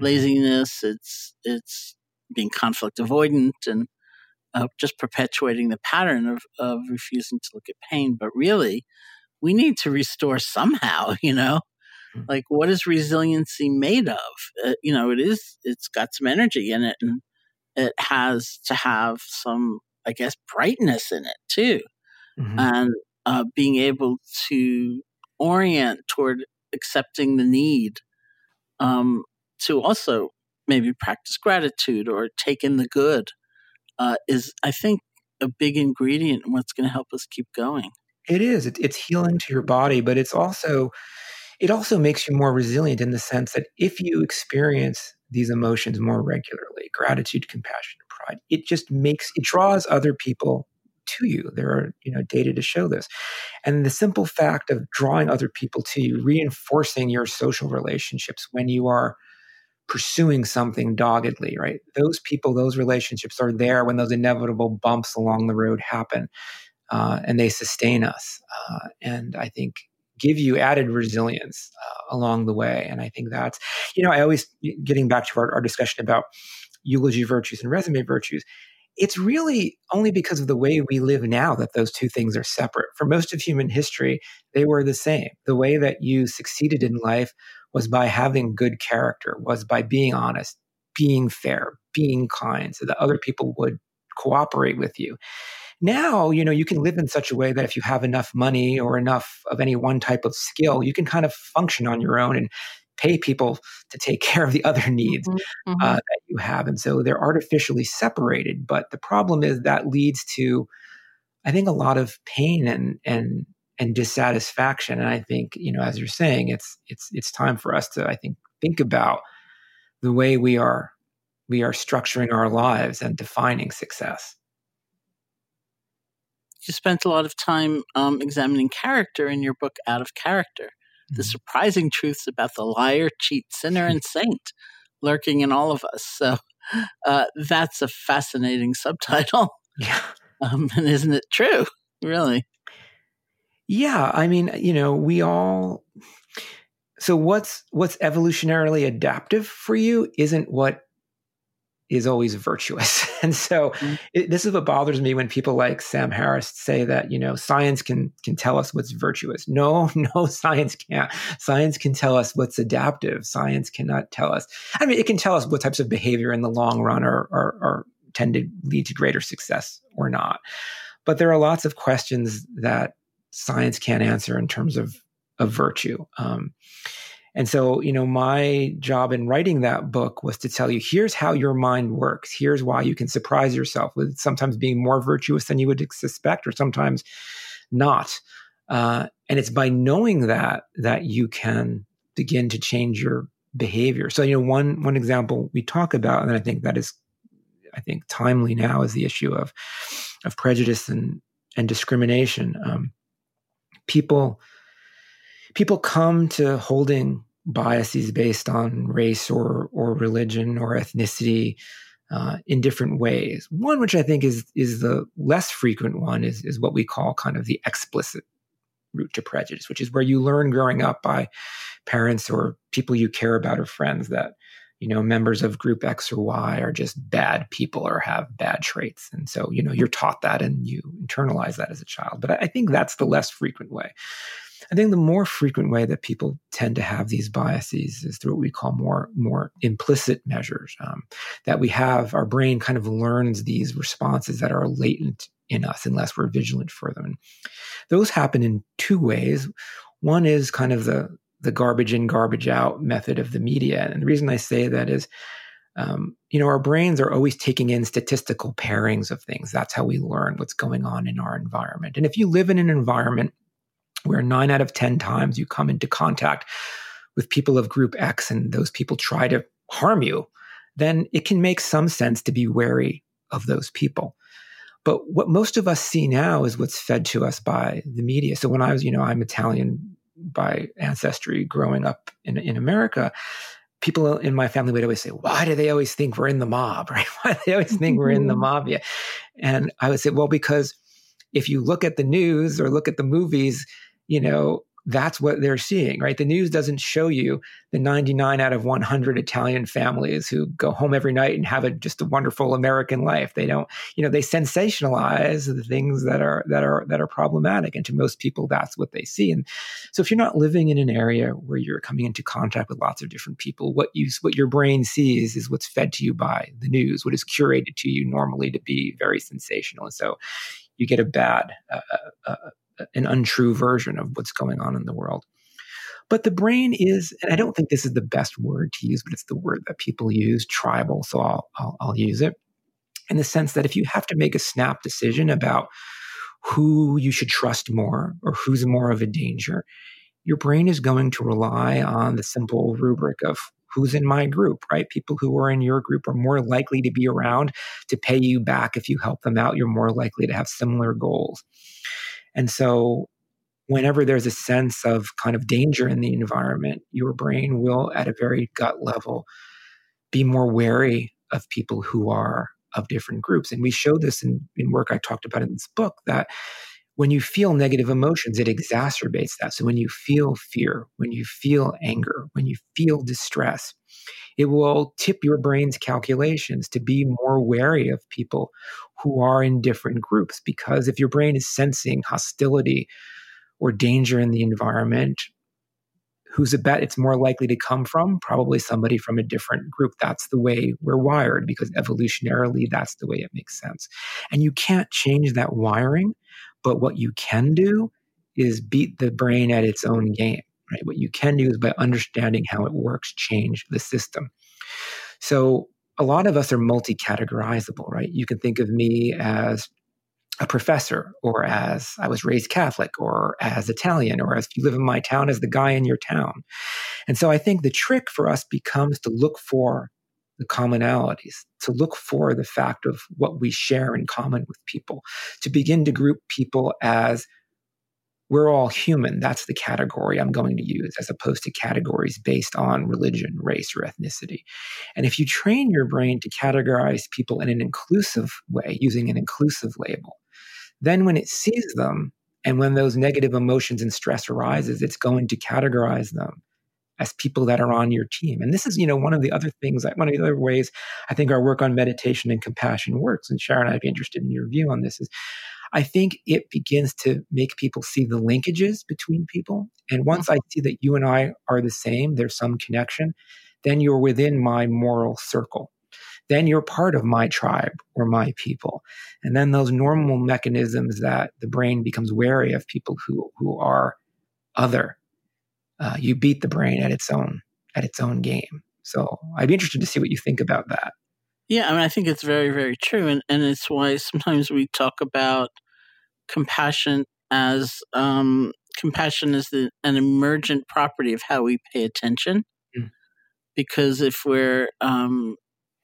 laziness. It's being conflict avoidant and just perpetuating the pattern of refusing to look at pain. But really, we need to restore somehow, like what is resiliency made of? It's got some energy in it, and it has to have some, brightness in it too. Mm-hmm. And being able to orient toward accepting the need to also maybe practice gratitude or take in the good is, I think, a big ingredient in what's going to help us keep going. It is. It's healing to your body, but it also makes you more resilient in the sense that if you experience these emotions more regularly, gratitude, compassion, pride, it draws other people to you. There are, data to show this. And the simple fact of drawing other people to you, reinforcing your social relationships when you are pursuing something doggedly, right? Those people, those relationships are there when those inevitable bumps along the road happen. And they sustain us and I think give you added resilience along the way. And I think that's, I always, getting back to our discussion about eulogy virtues and resume virtues, it's really only because of the way we live now that those two things are separate. For most of human history, they were the same. The way that you succeeded in life was by having good character, was by being honest, being fair, being kind, so that other people would cooperate with you. Now, you can live in such a way that if you have enough money or enough of any one type of skill, you can kind of function on your own and pay people to take care of the other needs that you have. And so they're artificially separated. But the problem is that leads to, I think, a lot of pain and dissatisfaction. And I think, as you're saying, it's time for us to, I think about the way we are structuring our lives and defining success. You spent a lot of time examining character in your book, Out of Character, the surprising truths about the liar, cheat, sinner, and saint lurking in all of us. So that's a fascinating subtitle. Yeah. And isn't it true, really? Yeah. We all... So what's evolutionarily adaptive for you isn't what is always virtuous. And so this is what bothers me when people like Sam Harris say that, you know, science can tell us what's virtuous. No, science can't. Science can tell us what's adaptive. Science cannot tell us. I mean, it can tell us what types of behavior in the long run are tend to lead to greater success or not. But there are lots of questions that science can't answer in terms of virtue. And so, you know, my job in writing that book was to tell you, here's how your mind works. Here's why you can surprise yourself with sometimes being more virtuous than you would suspect, or sometimes not. And it's by knowing that you can begin to change your behavior. So, you know, one example we talk about, and I think that is, timely now, is the issue of prejudice and discrimination. People come to holding biases based on race or religion or ethnicity in different ways. One, which I think is the less frequent one, is what we call kind of the explicit route to prejudice, which is where you learn growing up by parents or people you care about or friends that, you know, members of group X or Y are just bad people or have bad traits. And so, you know, you're taught that and you internalize that as a child. But I think that's the less frequent way. I think the more frequent way that people tend to have these biases is through what we call more implicit measures, that we have, our brain kind of learns these responses that are latent in us unless we're vigilant for them. And those happen in two ways. One is kind of the garbage in, garbage out method of the media. And the reason I say that is, you know, our brains are always taking in statistical pairings of things. That's how we learn what's going on in our environment. And if you live in an environment where 9 out of 10 times you come into contact with people of group X and those people try to harm you, then it can make some sense to be wary of those people. But what most of us see now is what's fed to us by the media. So when I was, you know, I'm Italian by ancestry, growing up in America, people in my family would always say, why do they always think we're in the mob, right? Why do they always think we're in the mob? Yeah. And I would say, well, because if you look at the news or look at the movies, you know, that's what they're seeing, right? The news doesn't show you the 99 out of 100 Italian families who go home every night and have just a wonderful American life. They don't, you know, they sensationalize the things that are problematic. And to most people, that's what they see. And so if you're not living in an area where you're coming into contact with lots of different people, what your brain sees is what's fed to you by the news, what is curated to you normally to be very sensational. And so you get an untrue version of what's going on in the world. But the brain is, and I don't think this is the best word to use, but it's the word that people use, tribal, so I'll use it, in the sense that if you have to make a snap decision about who you should trust more or who's more of a danger, your brain is going to rely on the simple rubric of who's in my group, right? People who are in your group are more likely to be around to pay you back if you help them out. You're more likely to have similar goals. And so whenever there's a sense of kind of danger in the environment, your brain will, at a very gut level, be more wary of people who are of different groups. And we show this in work I talked about in this book, that when you feel negative emotions, it exacerbates that. So when you feel fear, when you feel anger, when you feel distress, it will tip your brain's calculations to be more wary of people who are in different groups. Because if your brain is sensing hostility or danger in the environment, who's a bet it's more likely to come from? Probably somebody from a different group. That's the way we're wired, because evolutionarily, that's the way it makes sense. And you can't change that wiring, but what you can do is beat the brain at its own game. Right? What you can do is, by understanding how it works, change the system. So a lot of us are multi-categorizable, right? You can think of me as a professor, or as I was raised Catholic, or as Italian, or as, if you live in my town, as the guy in your town. And so I think the trick for us becomes to look for the commonalities, to look for the fact of what we share in common with people, to begin to group people as, we're all human. That's the category I'm going to use, as opposed to categories based on religion, race, or ethnicity. And if you train your brain to categorize people in an inclusive way, using an inclusive label, then when it sees them and when those negative emotions and stress arises, it's going to categorize them as people that are on your team. And this is, you know, one of the other ways I think our work on meditation and compassion works. And Sharon, I'd be interested in your view on this. Is I think it begins to make people see the linkages between people. And once I see that you and I are the same, there's some connection, then you're within my moral circle. Then you're part of my tribe or my people. And then those normal mechanisms that the brain becomes wary of people who are other, you beat the brain at its own game. So I'd be interested to see what you think about that. Yeah, I mean, I think it's very, very true. And it's why sometimes we talk about compassion as an emergent property of how we pay attention. Mm. Because if we're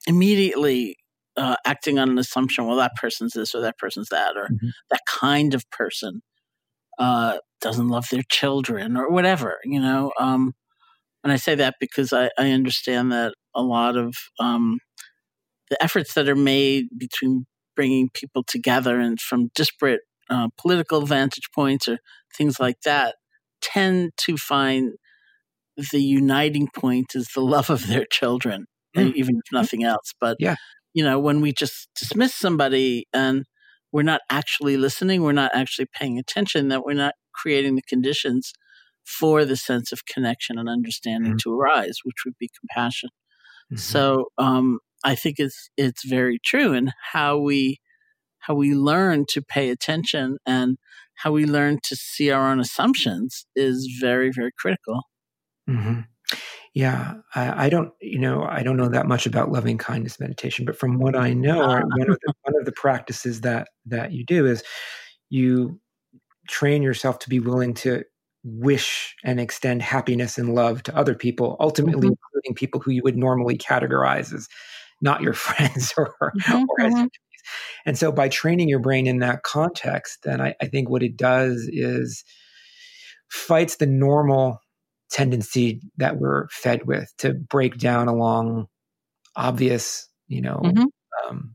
immediately acting on an assumption, well, that person's this or that person's that, or mm-hmm. that kind of person doesn't love their children or whatever, you know. And I say that because I understand that a lot of the efforts that are made between bringing people together and from disparate political vantage points or things like that tend to find the uniting point is the love of their children. Mm-hmm. Even if nothing else. But, you know, when we just dismiss somebody and we're not actually listening, we're not actually paying attention, that we're not creating the conditions for the sense of connection and understanding mm-hmm. to arise, which would be compassion. Mm-hmm. So I think it's very true in how we learn to pay attention and how we learn to see our own assumptions is very, very critical. Mm-hmm. Yeah, I don't know that much about loving kindness meditation, but from what I know, one of the practices that you do is you train yourself to be willing to wish and extend happiness and love to other people, ultimately mm-hmm. including people who you would normally categorize as not your friends or as your enemies. And so by training your brain in that context, then I think what it does is fights the normal tendency that we're fed with to break down along obvious, you know, mm-hmm.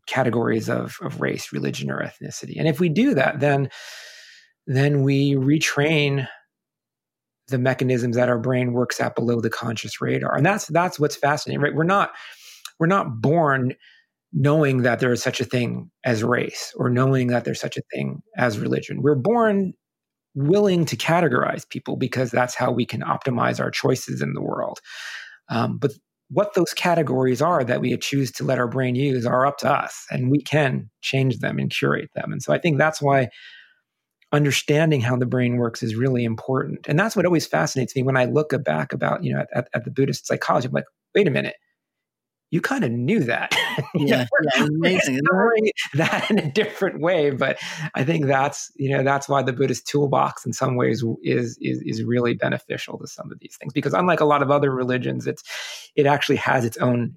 Categories of race, religion, or ethnicity. And if we do that, then we retrain the mechanisms that our brain works at below the conscious radar. And that's what's fascinating, right? We're not born knowing that there is such a thing as race or knowing that there's such a thing as religion. We're born willing to categorize people because that's how we can optimize our choices in the world. But what those categories are that we choose to let our brain use are up to us, and we can change them and curate them. And so I think that's why understanding how the brain works is really important. And that's what always fascinates me when I look back about, you know, at the Buddhist psychology. I'm like, wait a minute. You kind of knew that. Yeah, amazing. That in a different way, but I think that's why the Buddhist toolbox in some ways is really beneficial to some of these things, because unlike a lot of other religions, it actually has its own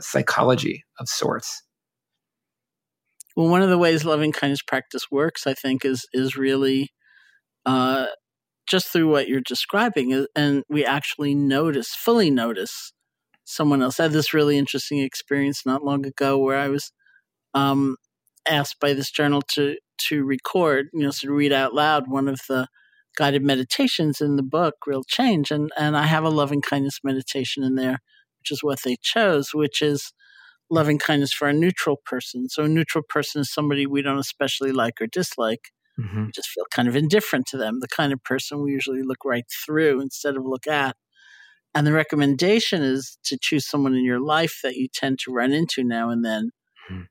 psychology of sorts. Well, one of the ways loving kindness practice works, I think, is really just through what you're describing, and we actually fully notice. Someone else. I had this really interesting experience not long ago where I was asked by this journal to record, you know, to read out loud one of the guided meditations in the book, Real Change. And I have a loving kindness meditation in there, which is what they chose, which is loving kindness for a neutral person. So a neutral person is somebody we don't especially like or dislike. Mm-hmm. We just feel kind of indifferent to them, the kind of person we usually look right through instead of look at. And the recommendation is to choose someone in your life that you tend to run into now and then,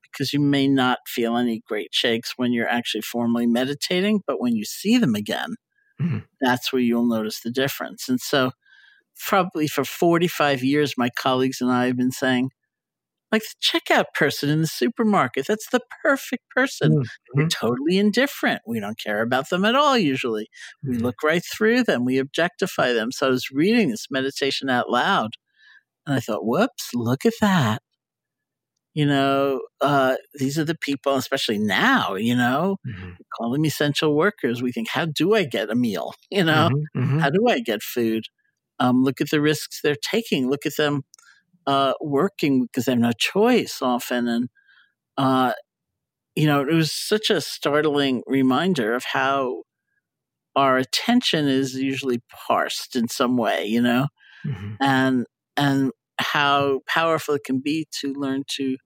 because you may not feel any great shakes when you're actually formally meditating, but when you see them again, that's where you'll notice the difference. And so probably for 45 years, my colleagues and I have been saying, like the checkout person in the supermarket, that's the perfect person. Mm-hmm. We're totally indifferent. We don't care about them at all usually. Mm-hmm. We look right through them. We objectify them. So I was reading this meditation out loud, and I thought, whoops, look at that. You know, these are the people, especially now, you know, mm-hmm. we call them essential workers. We think, how do I get a meal? You know, mm-hmm. how do I get food? Look at the risks they're taking. Look at them. Working because they have no choice often. And, you know, it was such a startling reminder of how our attention is usually parsed in some way, you know, and how powerful it can be to learn to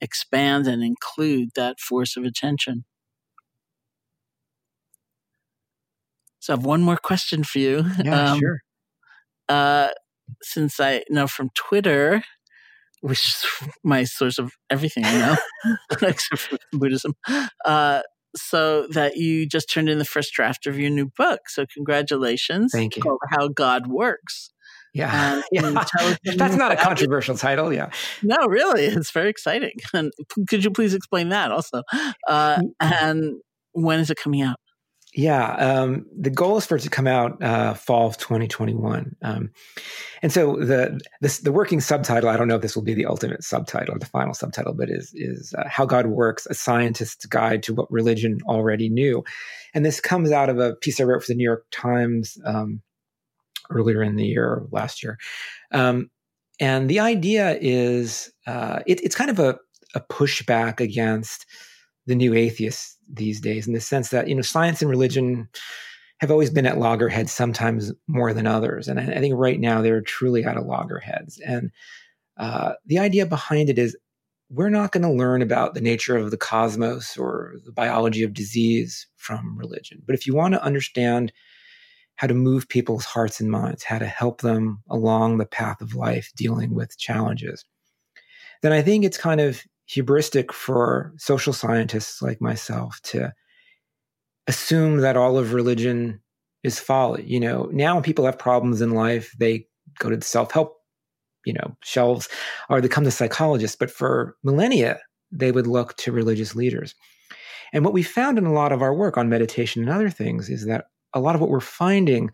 expand and include that force of attention. So I have one more question for you. Yeah, sure. Since I know from Twitter, which is my source of everything I know, except for Buddhism, so that you just turned in the first draft of your new book. So congratulations. Thank you. It's called How God Works. Yeah. That's not a controversial title. Yeah. No, really. It's very exciting. And could you please explain that also? And when is it coming out? Yeah. The goal is for it to come out fall of 2021. And so the working subtitle, I don't know if this will be the ultimate subtitle, the final subtitle, but is How God Works, A Scientist's Guide to What Religion Already Knew. And this comes out of a piece I wrote for the New York Times earlier in the year, last year. And the idea is it's kind of a pushback against the new atheists these days, in the sense that, you know, science and religion have always been at loggerheads, sometimes more than others. And I think right now they're truly out of loggerheads. And the idea behind it is we're not going to learn about the nature of the cosmos or the biology of disease from religion. But if you want to understand how to move people's hearts and minds, how to help them along the path of life dealing with challenges, then I think it's kind of hubristic for social scientists like myself to assume that all of religion is folly. You know, now when people have problems in life, they go to the self-help, you know, shelves, or they come to psychologists. But for millennia, they would look to religious leaders. And what we found in a lot of our work on meditation and other things is that a lot of what we're finding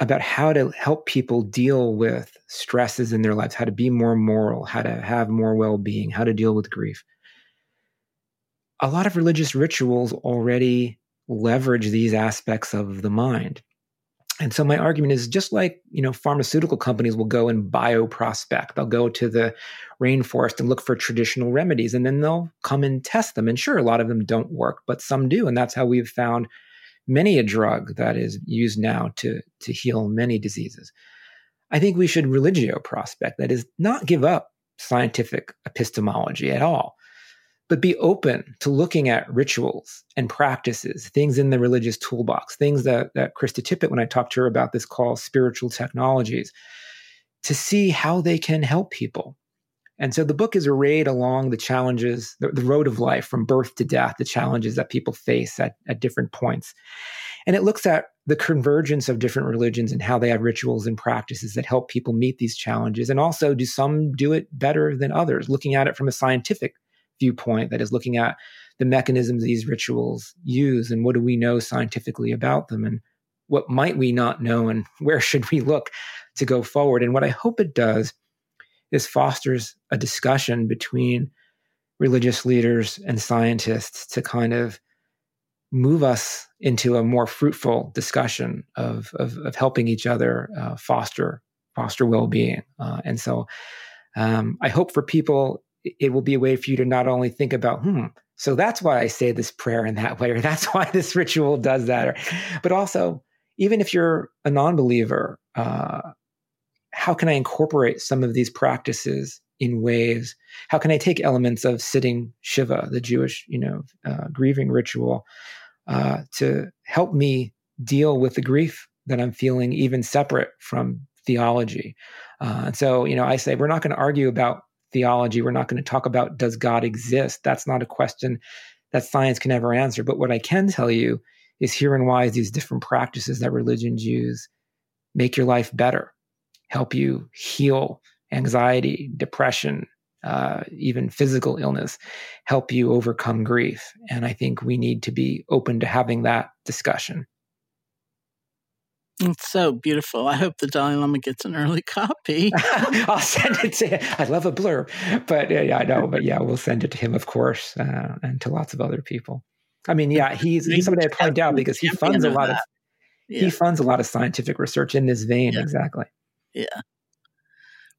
about how to help people deal with stresses in their lives, how to be more moral, how to have more well-being, how to deal with grief. A lot of religious rituals already leverage these aspects of the mind. And so my argument is, just like, you know, pharmaceutical companies will go and bioprospect, they'll go to the rainforest and look for traditional remedies, and then they'll come and test them. And sure, a lot of them don't work, but some do. And that's how we've found many a drug that is used now to heal many diseases. I think we should religio prospect, that is, not give up scientific epistemology at all, but be open to looking at rituals and practices, things in the religious toolbox, things that Krista Tippett, when I talked to her about this, calls spiritual technologies, to see how they can help people. And so the book is arrayed along the challenges, the road of life from birth to death, the challenges that people face at different points. And it looks at the convergence of different religions and how they have rituals and practices that help people meet these challenges. And also, do some do it better than others? Looking at it from a scientific viewpoint, that is, looking at the mechanisms these rituals use and what do we know scientifically about them, and what might we not know, and where should we look to go forward. And what I hope it does, this fosters a discussion between religious leaders and scientists to kind of move us into a more fruitful discussion of helping each other foster well-being. And so I hope for people, it will be a way for you to not only think about, so that's why I say this prayer in that way, or that's why this ritual does that, but also, even if you're a non-believer, how can I incorporate some of these practices in ways? How can I take elements of sitting Shiva, the Jewish, grieving ritual, to help me deal with the grief that I'm feeling, even separate from theology? And so, I say we're not going to argue about theology. We're not going to talk about, does God exist? That's not a question that science can ever answer. But what I can tell you is, here and why these different practices that religions use make your life better, help you heal anxiety, depression, even physical illness, help you overcome grief. And I think we need to be open to having that discussion. It's so beautiful. I hope the Dalai Lama gets an early copy. I'll send it to him. I'd love a blurb, but yeah, I know. But yeah, we'll send it to him, of course, and to lots of other people. I mean, yeah, he's somebody I point out because he funds a lot of scientific research in this vein. Yeah. Exactly. Yeah.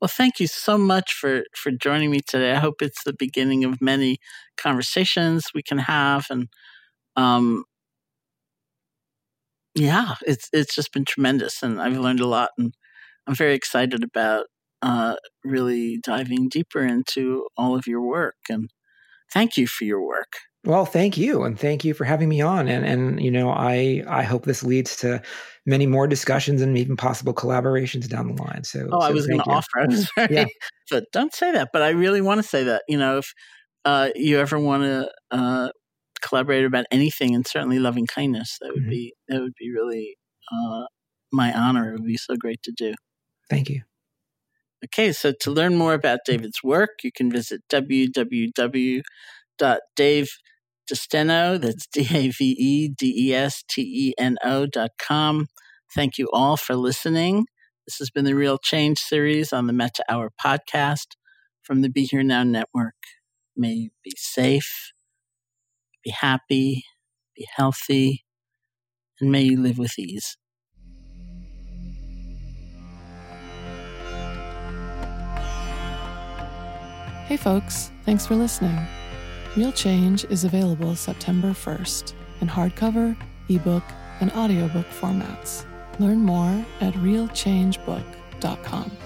Well, thank you so much for joining me today. I hope it's the beginning of many conversations we can have. And yeah, it's just been tremendous, and I've learned a lot, and I'm very excited about really diving deeper into all of your work. And thank you for your work. Well, thank you. And thank you for having me on. And you know, I hope this leads to many more discussions and even possible collaborations down the line. I was going to offer. I'm sorry. Yeah. But don't say that. But I really want to say that, you know, if you ever want to collaborate about anything, and certainly loving kindness, that would mm-hmm. be really my honor. It would be so great to do. Thank you. Okay. So to learn more about David's work, you can visit www.dave.com. DeSteno, that's DavedDeSteno.com. Thank you all for listening. This has been the Real Change series on the Metta Hour podcast from the Be Here Now Network. May you be safe, be happy, be healthy, and may you live with ease. Hey folks, thanks for listening. Real Change is available September 1st in hardcover, ebook, and audiobook formats. Learn more at realchangebook.com.